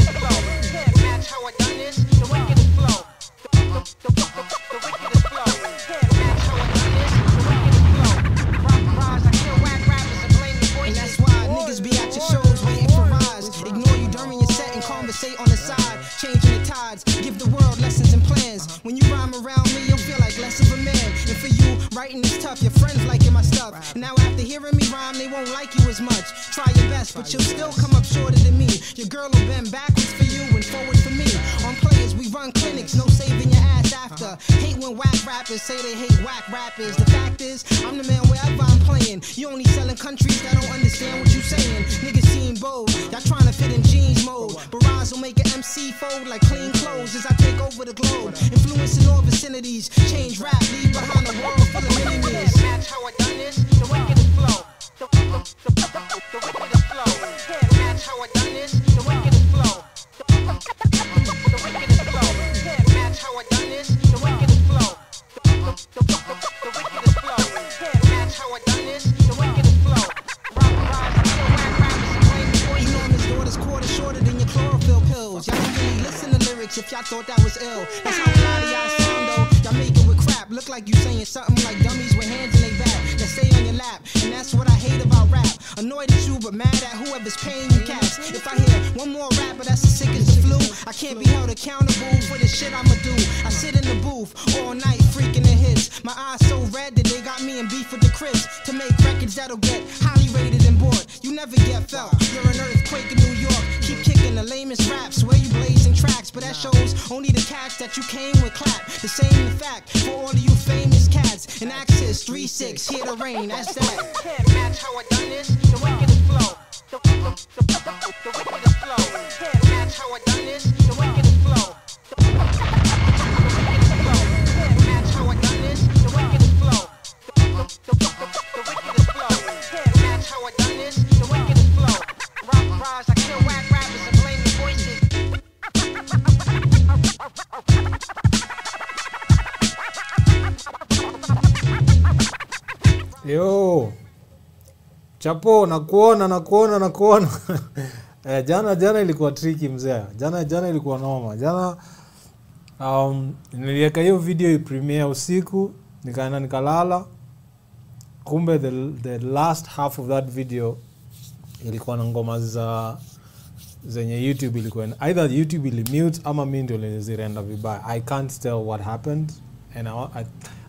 That's how I done this, the wicked flow. The wicked flow. That's how I done this, the wicked flow. Rock rise, I kill whack rappers and blame the voices. And that's why niggas be at your shows waiting for rise. Ignore you during your set and conversate on the side. Changing the tides, give the world lessons and plans. When you rhyme around me, you'll feel like less of a man. And for you, writing is tough, your friends liking my stuff. up. Now after hearing me rhyme, they won't like you as much. Try your best, but you'll still come up shorter than me. Your girl will bend backwards for you and forward for me. On players, we run clinics, no saving your ass after. Hate when whack rappers say they hate whack rappers. The fact is, I'm the man wherever I'm playing. You only selling countries that don't understand what you saying. Niggas seem bold, y'all trying to fit in jeans mode. But Roz will make an M C fold like clean clothes as I take over the globe. Influencing all vicinities, change rap, leave behind a world full of enemies. That's how I done this, the way it flow. The way it flow. That's how I done this, the way it flow. The way it flow. That's how I done this, the way it flow. The way it flow. That's how I done this, the way it flow. Rock, rock, still whack, rap, it's playing for you. On this door, this quarter shorter than your chlorophyll pills. Y'all didn't really listen to lyrics if y'all thought that was ill. That's how a lot of y'all sound though. Y'all make it with crap. Look like you saying something like dummies with hands in their back that stay on your lap. And that's what I hate about rap. Annoyed at you but mad at whoever's paying you caps. If I hear one more rapper that's as sick as the flu, I can't be held accountable for the shit I'ma do. I sit in the booth all night freaking the hits. My eyes so red that they got me in beef with the Crips. To make records that'll get highly rated and bought. You never get felt. You're an earthquake in New York. Keep kicking the lamest raps where you blazing tracks. But that shows only the cash that you came with clap. The same in fact for all of you famous cats. And Axis three six, here to rain, that's that. Can't match how I done this, the way it flow. The way it flow. Can't match how I done this, the way it flow. The way it flow. Can't match how I done this, the way it flow. The way it flow. Can't match how I done this, the way it flow. Rock rise, I kill whack rappers and blame the voices. Yo. Chapo, nakuona, nakuona, nakuona. eh, jana, jana ilikuwa tricky mzea. Jana, jana ilikuwa noma. Jana, um, niliweka hiyo video ipremiere usiku, nikaenda nikalala. Kumbe the, the last half of that video ilikuwa na ngoma za zenye YouTube ilikuwa. Either YouTube ilimute ama mimi ndio nilizirenda vibaya. I can't tell what happened. And I, I,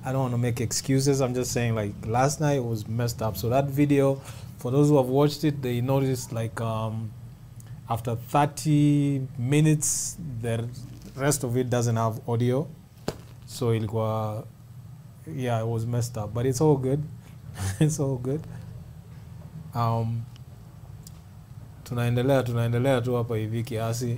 I don't want to make excuses. I'm just saying, like, last night it was messed up. So that video, for those who have watched it, they noticed, like, um, after thirty minutes, the rest of it doesn't have audio. So it was, yeah, it was messed up. But it's all good. It's all good. Um, tunaendelea, tunaendelea tu hapa hivi kiasi.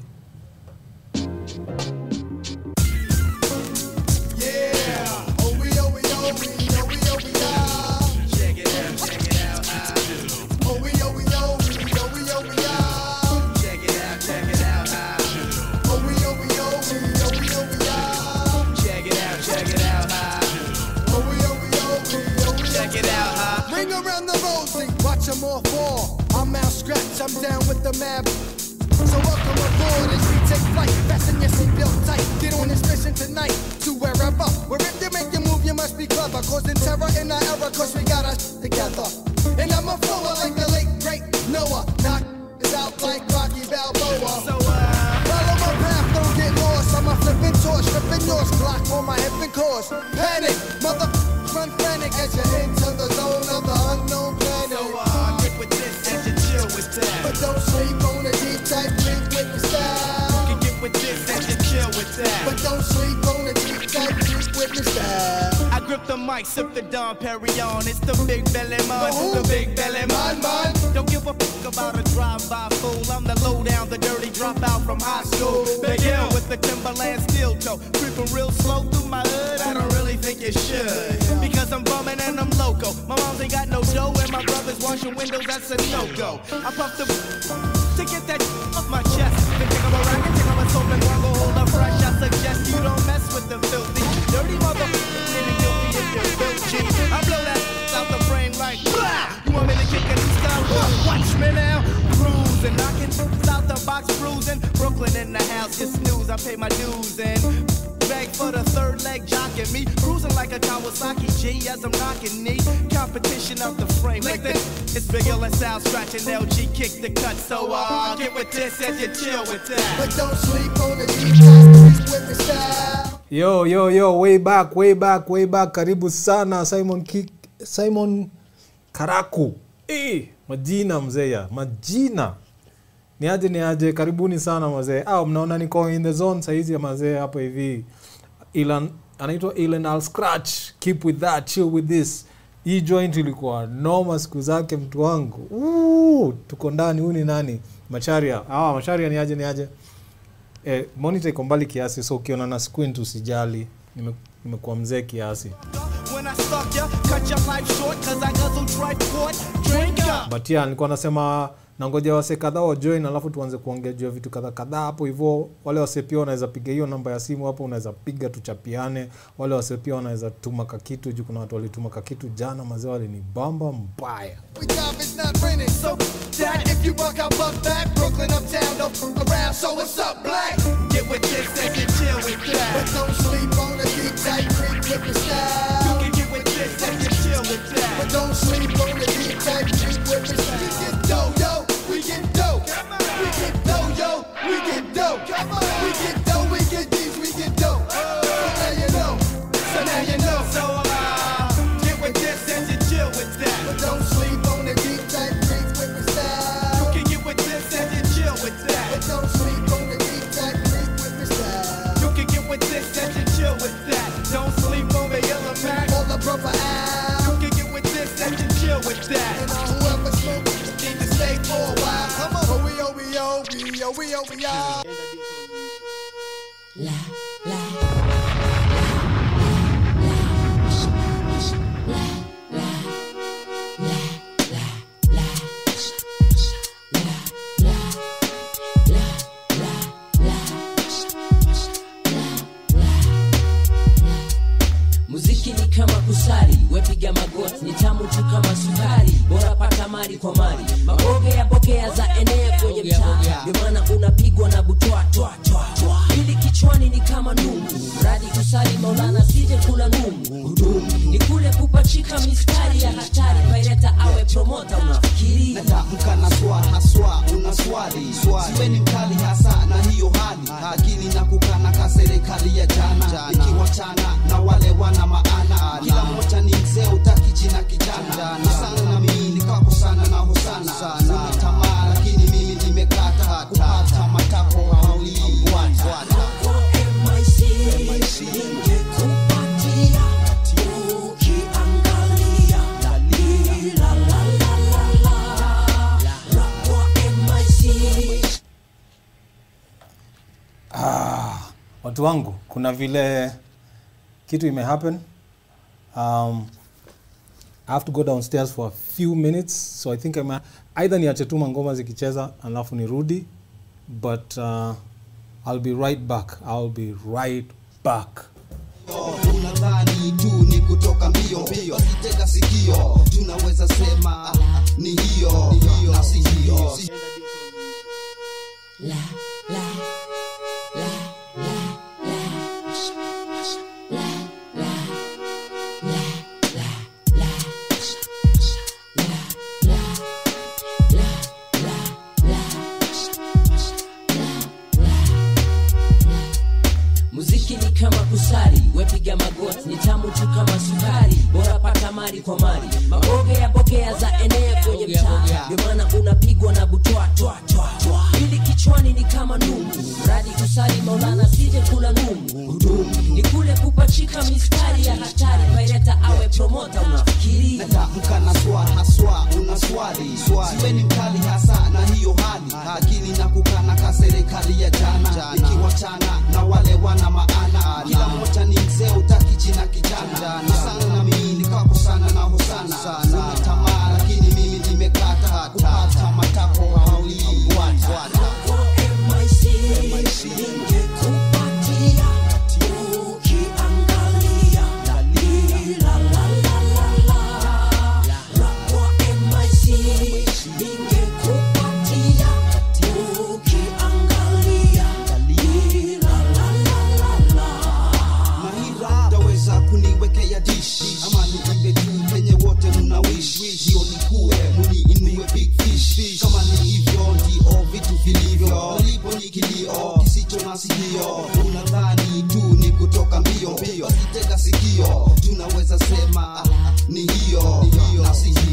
I'm down with the map. So welcome aboard as we take flight. Fasten your seatbelt tight. Get on this mission tonight to wherever. Wherever you make your move, you must be clever. Causing terror in our era, cause we got us together. And I'm a flower like the late great Noah. Knock is out like Rocky Balboa. So uh, follow my path, don't get lost. I'm a flipping torch, flipping yours. Glock on my hip and cause. Panic, mother run frantic as you into the zone of the unknown planet. So uh, get with this and you chill with that. But don't sleep on the deep type link with the style. You can get with this and you chill with that. But don't sleep on the deep type link with the style. I grip the mic, sip the Dom Perignon. It's the big belly man, the, the big belly man, man. Don't give a fuck about a drive-by fool. I'm the low-down, the dirty dropout from high school. Big L with the Timberland steel toe. Creeping real slow through my hood. I don't really think you should. Because I'm bumming and I'm loco. My mom's ain't got no dough and my brother's washing windows. That's a no-go. I puff the to get that off my chest. Then take up a racket, take up a soap and go hold up fresh. I suggest you don't mess with the filthy, dirty motherfuckers. Nigga guilty if you're filthy. I blow that out the brain like blah. You want me to kick a new style? Watch me now, cruising, knocking out the box, bruising. Brooklyn in the house, just snooze. I pay my dues and beg for the third leg, jocking me, cruising like a Kawasaki G as I'm knocking knee. Competition up the frame, like this. It's Big L and Sal scratching L G, kick the cut, so I'll uh, get with this and you chill with that. But don't sleep on the D J with the style. Yo, yo, yo, way back, way back, way back. Karibu sana, Simon Kick, Simon Karaku. Eh, Medina mzeya, Medina. Ni aje ni aje, karibuni sana mzee. Ah, mnaona niko in the zone saizi ya mzee hapo hivi. Ilan anaitwa Ilan Al Scratch. Keep with that, chill with this. Hii joint ilikuwa noma siku zake mtu wangu. Ooh, tuko ndani huyu ni nani? Macharia. Ah, Macharia ni aje ni aje. Eh, monitor iko mbali kiasi so ukiona na screen tu sijali. Nime nimekuwa mzee kiasi. But yeah, nilikuwa nasema nangoja wase kadhaa wa join alafu tuanze kuongea juu ya vitu kadhaa kadhaa hapo hivyo. Wale wase pia wanaweza piga hiyo namba ya simu hapo, unaweza piga tuchapiane. Wale wase pia wanaweza tuma ka kitu juu kuna watu walituma ka kitu jana mazee wale ni bamba mbaya. Watu wangu, kuna vile kitu ime happen. Um, I have to go downstairs for a few minutes, so I think I'm either niache tu ngoma zikicheza alafu nirudi, but uh, I'll be right back. I'll be right back. Unadhani tu ni kutoka mbio mbio kitega sikio tunaweza sema ni hiyo na si hiyo la la Wepiga magoti ni tamu tu kama sukari bora pata mali kwa mali maboge ya bokea za eneo kwenye mtaa ndio maana unapigwa na butwa twa twa ili kichwani ni kama nungu radi kusali maulana sije kula nungu ni kule kupachika mistari ya hatari paileta awe promoter unafikiri natamka na swa haswa una swali siwe ni mkali hasa na hiyo hali akili na kukana ka serikali ya jana ikiwachana na wale wana maana kila mmoja ni mzee utaki jina kijana sana na mimi nikako sana na husana sana tamaa lakini mimi nimekata kupata matako hauli bwana M I C Tunaweza sema ni hiyo na si hiyo.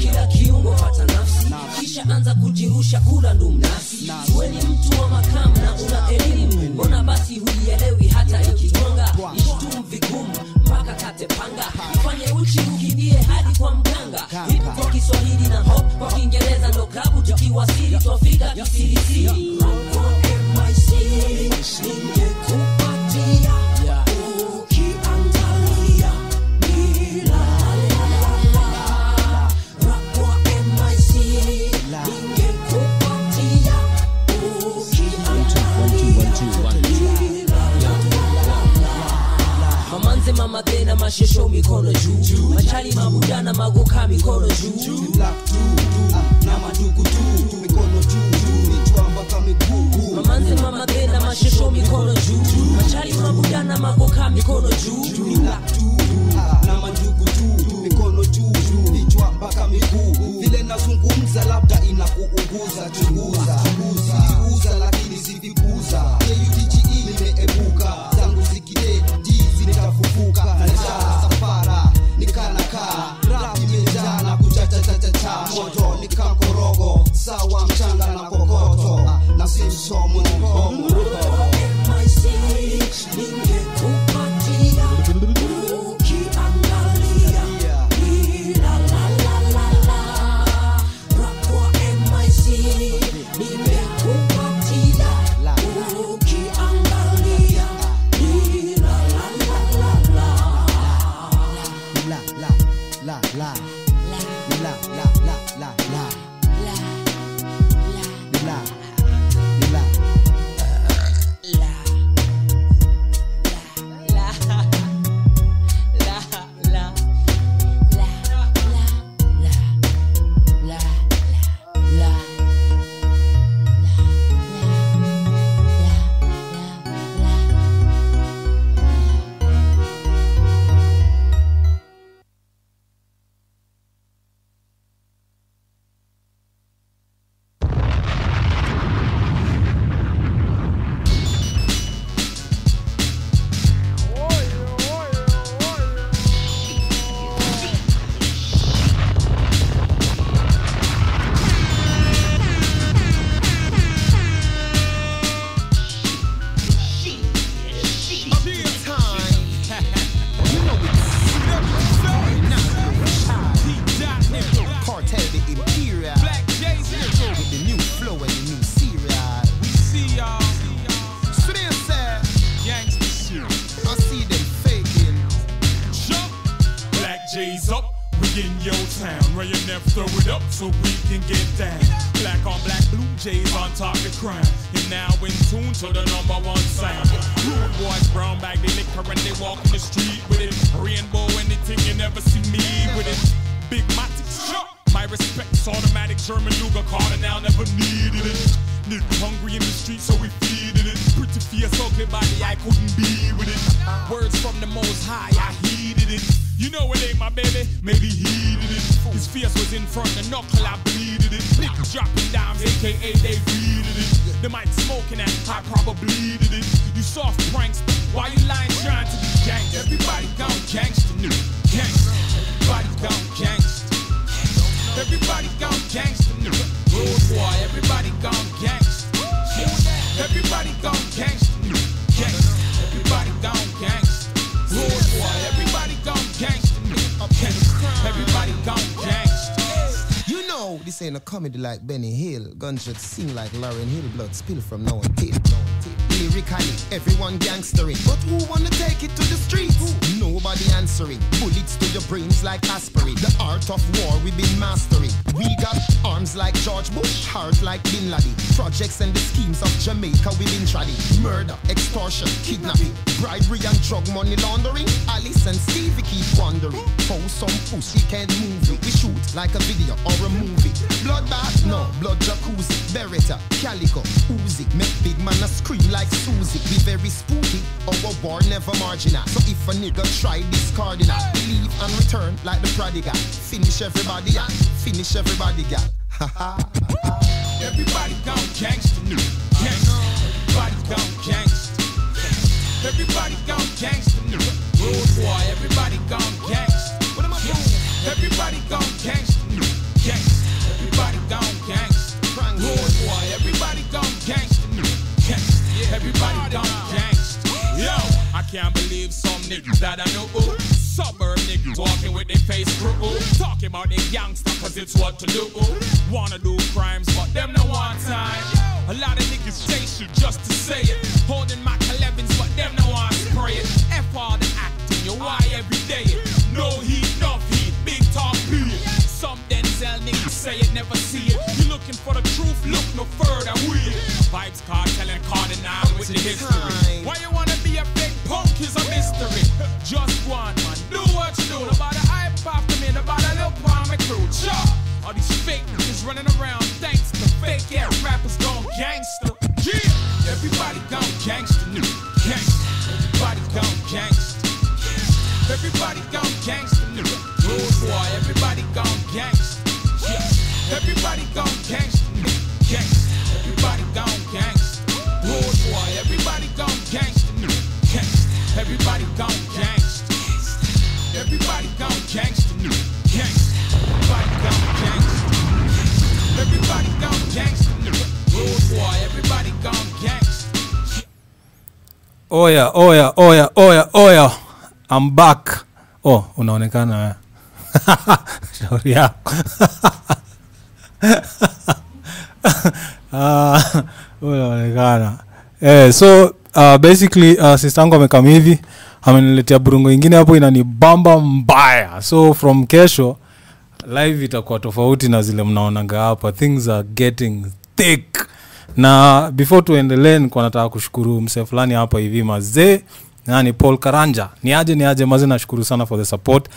Kila kiungo hata nafsi, kisha anza kujirusha kula ndo mnafsi. Wewe ni mtu wa makamu na una elimu, mbona basi huielewi hata ikigonga? Ishtumu vigumu mpaka kate panga, ifanye uchi ukimbie hadi kwa mganga. Hip kwa Kiswahili na hop kwa Kiingereza ndo klabu tukiwasili twafika kisirisiri. Madena mashesho mikono juu, machali mamuda na magoka mikono juu, na maduku juu mikono juu, nitwambaka miguu. Mamanze mamadena mashesho mikono juu, machali mamuda na magoka mikono juu, na maduku juu mikono juu, nitwambaka miguu. Vile nazungumza labda inakuunguza, chunguza kuuza kuuza lakini sivipuza. K U T G E nimeepuka zangu zikide fufuka na njaa safara nikanaka rap imejaa na kuchacha chacha cha moto nikakorogo sawa mchanga na kokoto na simsomo ngongo my speech ningekupatia ukiangalia la la la la la rap kwa M I C ningekupatia ukiangalia. La, la, la, la, la, la, la, la, la, la, like Benny Hill, gunshots sing like Lauryn Hill, blood spill from now until lyrically, everyone gangstering, but who wanna take it to the streets? Who? Nobody answering, bullets to your brains like aspirin, the art of war we've been mastering, we got arms like George Bush, heart like Bin Laden, projects and the schemes of Jamaica we've been trading, murder, extortion, kidnapping, bribery and drug money laundering. Alice and Stevie keep wondering how some pussy can't move it. We shoot like a video or a movie. Bloodbath? No. Blood jacuzzi. Beretta, Calico, Uzi. Make big man a scream like Susie. Be very spooky. Our war never marginal. So if a nigga try this cardinal, leave and return like the prodigal. Finish everybody and finish everybody gal. Everybody gone gangster new. Gangster. Everybody gone gangster. Everybody gone gangster, rude boy. Everybody gone gangster. What am I doing? Everybody face cripple. Talking about the youngster cause it's what to do. Wanna do crimes but them no want time. A lot of niggas chase you just to say it. Holding my elevens but them no want spray it. F all the acting, you why every day it. No heat, no heat, big talk period. Some Denzel niggas say it, never see it. You looking for the truth, look no further weird. Vibes cartel and Cardinal with the history. Why you wanna be a big punk is a mystery. Just one man, do what you do. About a hype pop to me, about a little palm and crew. Sure, all these fake niggas running around thanks to fake ass rappers gone gangster. Yeah, everybody gone gangster new. Gangster, everybody gone gangster. Everybody gone gangster new. Boy, everybody gone gangsta. Yeah. Everybody gone gangsta. Gangsta. Everybody gone gangsta. Boy, everybody gone gangsta. Gangsta. Everybody gone gangsta. Everybody gone gangsta. Gangsta. Everybody gone gangsta. Everybody gone gangsta. Boy, everybody gone gangsta. Oh yeah, oh yeah, oh yeah, oh yeah, oh yeah. I'm back. Oh, unaonekana. Shauri yako unaonekana. Eh, so uh, basically uh, sister yangu amekam hivi, ameniletea burungo ingine hapo inanibamba mbaya. So from kesho live itakuwa tofauti na zile mnaonanga hapa. Things are getting thick. Na before tuendelee niko nataka kushukuru mse fulani hapa hivi mazee. Nani Paul Karanja. Ni aje ni aje mazina shukuru sana for the support.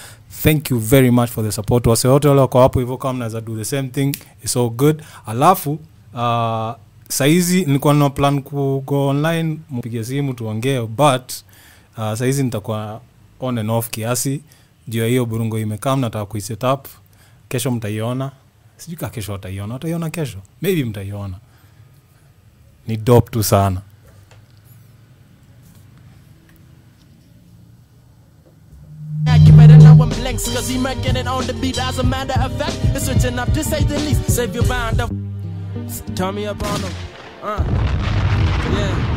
Thank you very much for the support. Wase wote wale wako hapo hivyo kama mnaweza do the same thing. It's all good. Alafu uh, saizi nilikuwa na plan ku go online mpige simu tuongee but uh, saizi nitakuwa on and off kiasi. Ndio hiyo burungo imekaa nataka ku set up. Kesho mtaiona. Sijui kama kesho utaiona. Utaiona kesho. Maybe mtaiona. Ni dope tu sana. You better know I'm blanks, cause he making it on the beat. As a matter of fact, it's switching up to say the least. Save your mind up, turn me up on them. Uh, yeah.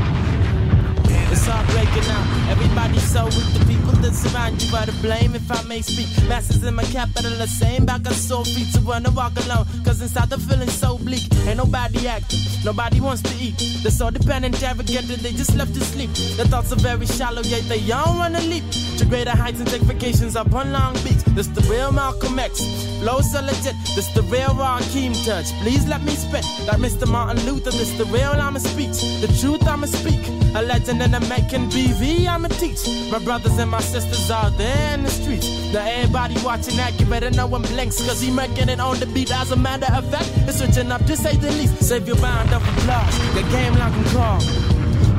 It's all breaking out. Everybody's so weak. The people that surround you are to blame if I may speak. Masses in my capital are saying back on soul feet to wanna walk alone. Cause inside the feeling so bleak. Ain't nobody acting, nobody wants to eat. They're so dependent, arrogant, and they just left to sleep. Their thoughts are very shallow, yet they don't wanna leap. To greater heights and take vacations up on Long Beach. This the real Malcolm X, flow so legit. This the real Rakim touch, please let me spit. Like Mister Martin Luther, this the real I'ma speech. The truth I'ma speak, a legend in the making. B V I'ma teach. My brothers and my sisters are there in the streets. Now everybody watching that, you better know I'm blanks. Cause he making it on the beat, as a matter of fact. It's switching up to say the least. Save your mind up for blocks, the game like a car.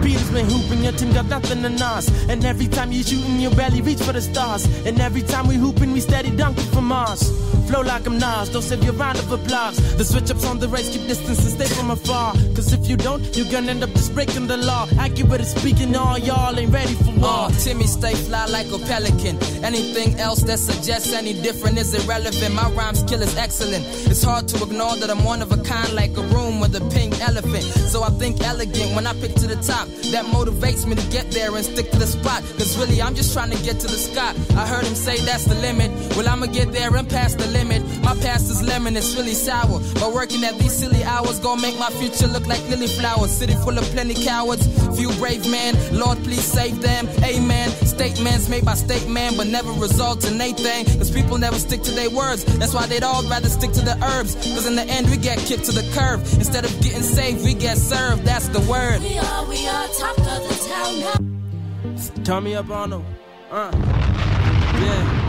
Beat's been hooping, your team got nothing to Nas. And every time you shooting, you barely reach for the stars. And every time we hooping, we steady dunking for Mars. Flow like I'm Nas, don't save your round of applause. The switch-ups on the race, keep distance and stay from afar. Cause if you don't, you're gonna end up just breaking the law. Accurate speaking, all y'all ain't ready for war. Oh, Timmy stay fly like a pelican. Anything else that suggests any different is irrelevant. My rhymes kill is excellent. It's hard to ignore that I'm one of a kind, like a room with a pink elephant. So I think elegant when I pick to the top. That motivates me to get there and stick to the spot. Cause really I'm just trying to get to the sky. I heard him say that's the limit. Well I'ma get there and pass the limit. My past is lemon, it's really sour. But working at these silly hours gonna make my future look like lily flowers. City full of plenty cowards, few brave men. Lord please save them, amen. Statements made by statement but never result in anything. Cause people never stick to their words. That's why they'd all rather stick to the herbs. Cause in the end we get kicked to the curb. Instead of getting saved we get served, that's the word. We are, we are top of the town. Turn me up on them. Uh. Yeah.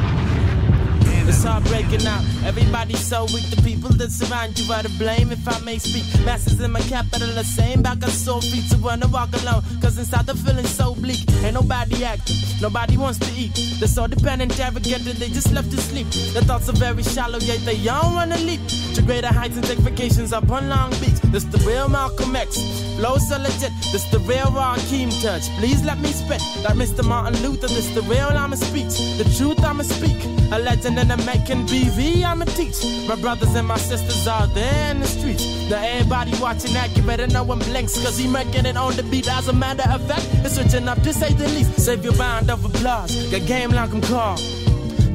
It's all breaking out. Everybody's so weak. The people that surround you are to blame if I may speak. Masses in my capital are saying back on soul feet to wanna walk alone. Cause inside the feeling so bleak. Ain't nobody acting, nobody wants to eat. They're so dependent, arrogant, and they just left to sleep. Their thoughts are very shallow, yet they don't wanna leap. To greater heights and take vacations up on Long Beach. This the real Malcolm X, flow so legit. This the real Rakim touch, please let me spit. Like Mister Martin Luther, this the real I'ma speech. The truth I'ma speak, a legend and a making B V, I'ma teach. My brothers and my sisters are there in the streets. Now everybody watching that, you better know I'm blanks. Cause he making it on the beat, as a matter of fact. It's switching up to say the least. Save your round of applause, the game like I'm called.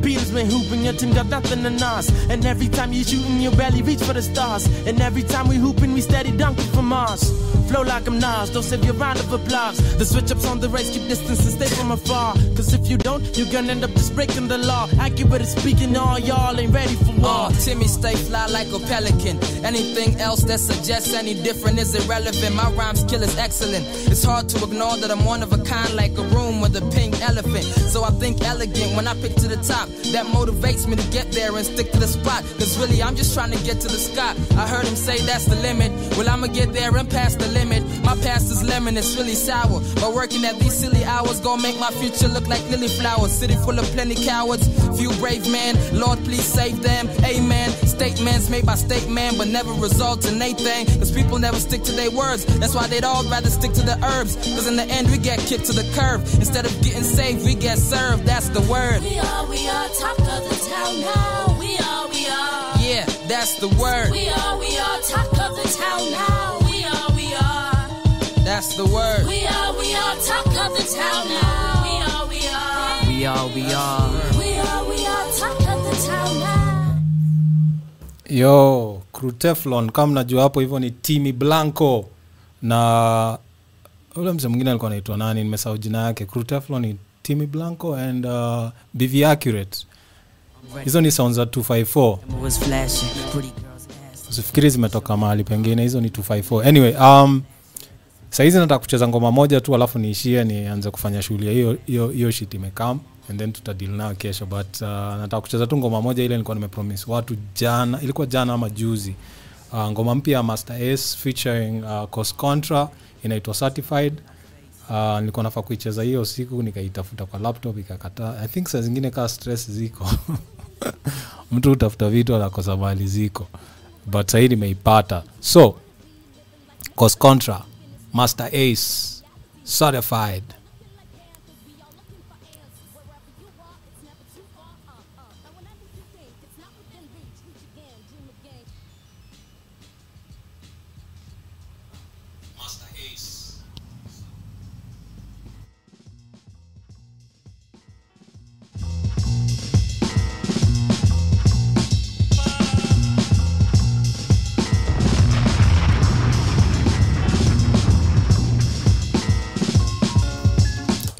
Peter's been hooping, your team got nothing to Nas. And every time you shooting, you barely reach for the stars. And every time we hooping, we steady dunking for Mars. Flow like I'm Nas, don't save your round of applause. The switch-ups on the race, keep distance and stay from afar. Cause if you don't, you're gonna end up just breaking the law. Accurate speaking, all y'all ain't ready for war. Oh, Timmy stay fly like a pelican. Anything else that suggests any different is irrelevant. My rhyme skill is excellent. It's hard to ignore that I'm one of a kind, like a room with a pink elephant. So I think elegant when I pick to the top. That motivates me to get there and stick to the spot. Cause really, I'm just trying to get to the sky. I heard him say that's the limit. Well, I'ma get there and pass the limit. My past is lemon, it's really sour. But working at these silly hours gonna make my future look like lily flowers. City full of plenty cowards, few brave men. Lord, please save them, amen. Statements made by statement, but never result in anything. Cause people never stick to their words. That's why they'd all rather stick to the herbs. Cause in the end, we get kicked to the curb. Instead of getting saved, we get served. That's the word. We are, we are, top of the town now. We are, we are. Yeah, that's the word. We are, we are, top of the town now. We are, we are. That's the word. We are, we are, top of the town now. We are, we are. We are, we are. We are, we are, top of the town now. Yo, Crew Teflon, kama najua hapo hivyo ni Timmy Blanco na ule mzee mwingine alikuwa anaitwa nani, nimesahau jina yake. Crew Teflon ni Timmy Blanco and uh, B V Accurate. Hizo ni sounds za two fifty-four. Usifikiri zimetoka mahali pengine, hizo ni two fifty-four. Anyway, um sasa hizi nataka kucheza ngoma moja tu alafu niishie nianze kufanya shughuli hiyo hiyo hiyo shit imekam and then tutadeal nayo kesho, but uh, nataka kucheza tu ngoma moja ile nilikuwa nimepromise watu jana, ilikuwa jana ama juzi. Uh, ngoma mpya ya Master S featuring uh, Cos Contra inaitwa Certified. Uh, nilikuwa nafaa kuicheza hiyo usiku, nikaitafuta kwa laptop ikakataa. I think saa zingine ka stress ziko mtu utafuta vitu anakosa mali ziko, but sasa nimeipata. So Cos Contra, Master Ace, Certified.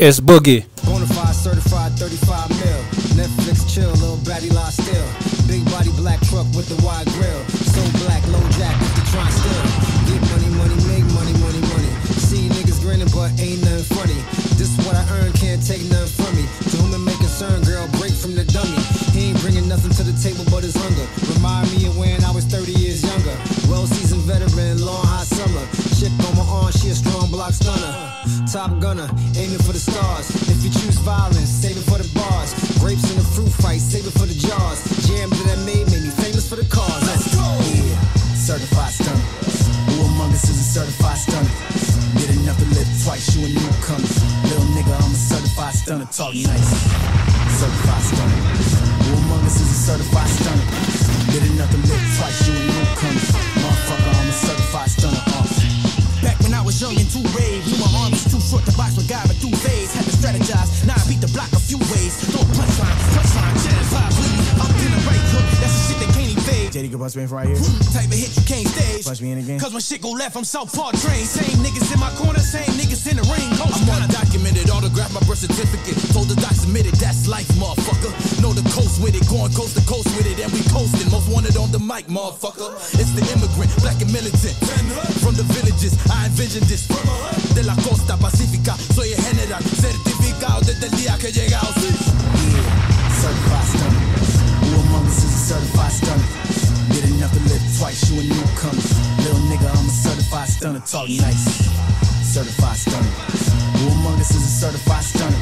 It's Boogie. Bonafide, certified, thirty-five mil. Netflix chill, little baddie lie still. Big body black truck with the wide grill. So black, low jack with the try still. Get money, money, make money, money, money. See niggas grinning, but ain't nothing funny. This what I earn, can't take nothing from me. To whom it may concern, girl, break from the dummy. He ain't bringing nothing to the table but his hunger. Remind me of when I was thirty years younger. Well-seasoned veteran, long hot summer. Chick on my arm, she a strong block stunner. Top gunner, aiming for the stars. If you choose violence, save it for the bars. Grapes in the fruit fight, save it for the jars. Jam that I made made me famous for the cause. Let's go! Yeah, certified stunner. Who among us is a certified stunner? Get enough to live twice, you a newcomer. Little nigga, I'm a certified stunner. Talk nice. Certified stunner. Who among us is a certified stunner? Get enough to live twice, you a newcomer. Motherfucker, I'm a certified stunner. Back when I was young and too brave, knew my arm was too short to box with God, but through phase, had to strategize, now I beat the block a few ways. Throw a punchline, punchline, challenge five, please, up in the right hook, that's the shit that can't evade. J D could punch me right here. Type of hit you can't stage. Punch me in again. Cause when shit go left, I'm southpaw trained. Same niggas in my corner, same niggas in the ring. Coach, I'm on a documented, autograph my birth certificate. Told the doc submitted, that's life, motherfucker. Know the coast with it, going coast to coast with it, and we coasting. Most wanted on the mic, motherfucker. It's the immigrant, black and militant. From the villages, I envisioned this. De la costa pacifica, soy el general, certificado desde el día que he llegado. Yeah, certified stunner. Who among us is a certified stunner? Get enough to live twice, you a newcomer. Little nigga, I'm a certified stunner. Talk nice. Certified stunner. Who among us is a certified stunner?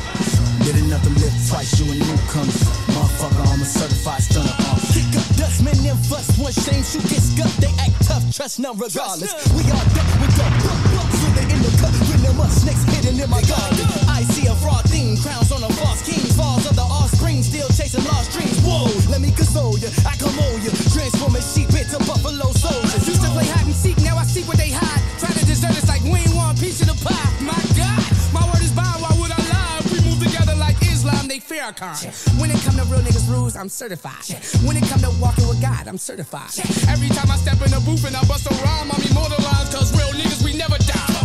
Get enough to live twice, you a newcomer. Motherfucker, I'm a certified stunner. Kick up dust, men them fuss. One shame, shoot, get scuffed. They act tough, trust none regardless. We all duck, we go, buck, buck. So they in the cup, bring them up, snakes hidden in my garden. I see a fraud thing, crowns on a false king. Falls of the offspring, still chasing lost dreams. Whoa, let me console ya, I come over ya. Transform a sheep into buffalo soldiers. Used to play hide and seek, now I see what they hide. Try to desert us like we ain't one piece of the pie. My God, my word is bond, why would I lie? We move together like Islam, they fear our icon. When it come to real niggas rules, I'm certified. When it come to walking with God, I'm certified. Every time I step in the booth and I bust a rhyme, I'm immortalized, cause real niggas, we never die.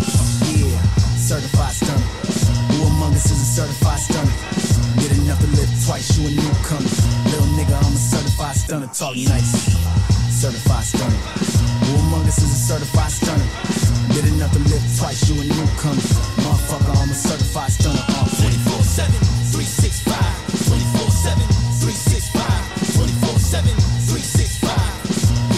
Yeah, certified stunner. Who among us is a certified stunner? Get enough to live twice, you a newcomer. Little nigga, I'm a certified stunner, talk nice. Certified stunner. Who among us is a certified stunner? Did enough to live twice, you a newcomer. Motherfucker, I'm a certified stunner. twenty-four seven, three sixty-five, twenty-four seven, three sixty-five, twenty-four seven, three sixty-five.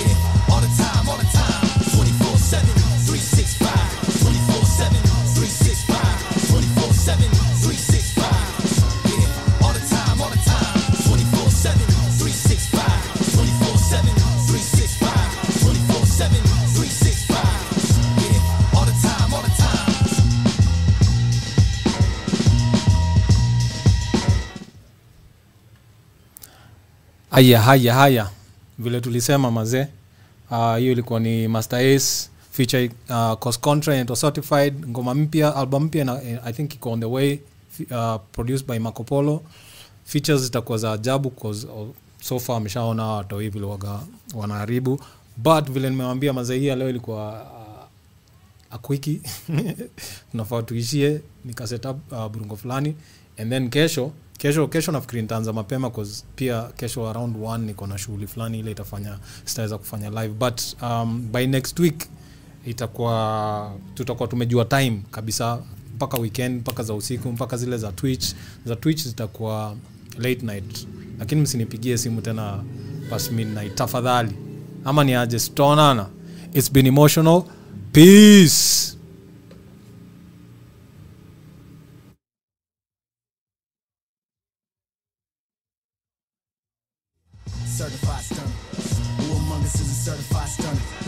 Yeah, all the time, all the time. twenty-four seven, three sixty-five, twenty-four seven, three sixty-five, twenty-four seven, three sixty-five. Yeah, all the time, all the time. twenty-four seven, three sixty-five, twenty-four seven, three sixty-five, twenty-four seven, three sixty-five. Haya, haya, haya. Vile tulisema mazee, hiyo uh, ilikuwa ni Master Ace feature uh, Cos Contra and Certified, ngoma mpya, album mpya, na I think iko on the way, uh, produced by Marco Polo. Features zitakuwa za ajabu cause uh, so far ameshaona watu hivi waga wanaharibu, but vile nimewaambia mazee, hii leo ilikuwa uh, a quickie. Tunafaa tuishie nika set up uh, burungo fulani, and then kesho Kesho kesho nafikiri nitaanza mapema cause pia kesho around one niko na shughuli fulani ile itafanya sitaweza kufanya live, but um, by next week itakuwa tutakuwa tumejua time kabisa mpaka weekend mpaka za usiku mpaka zile za Twitch za Twitch zitakuwa late night, lakini msinipigie simu tena past midnight tafadhali, ama ni aje stonana. It's been emotional. Peace. Certified stunner. Who among us is a certified stunner?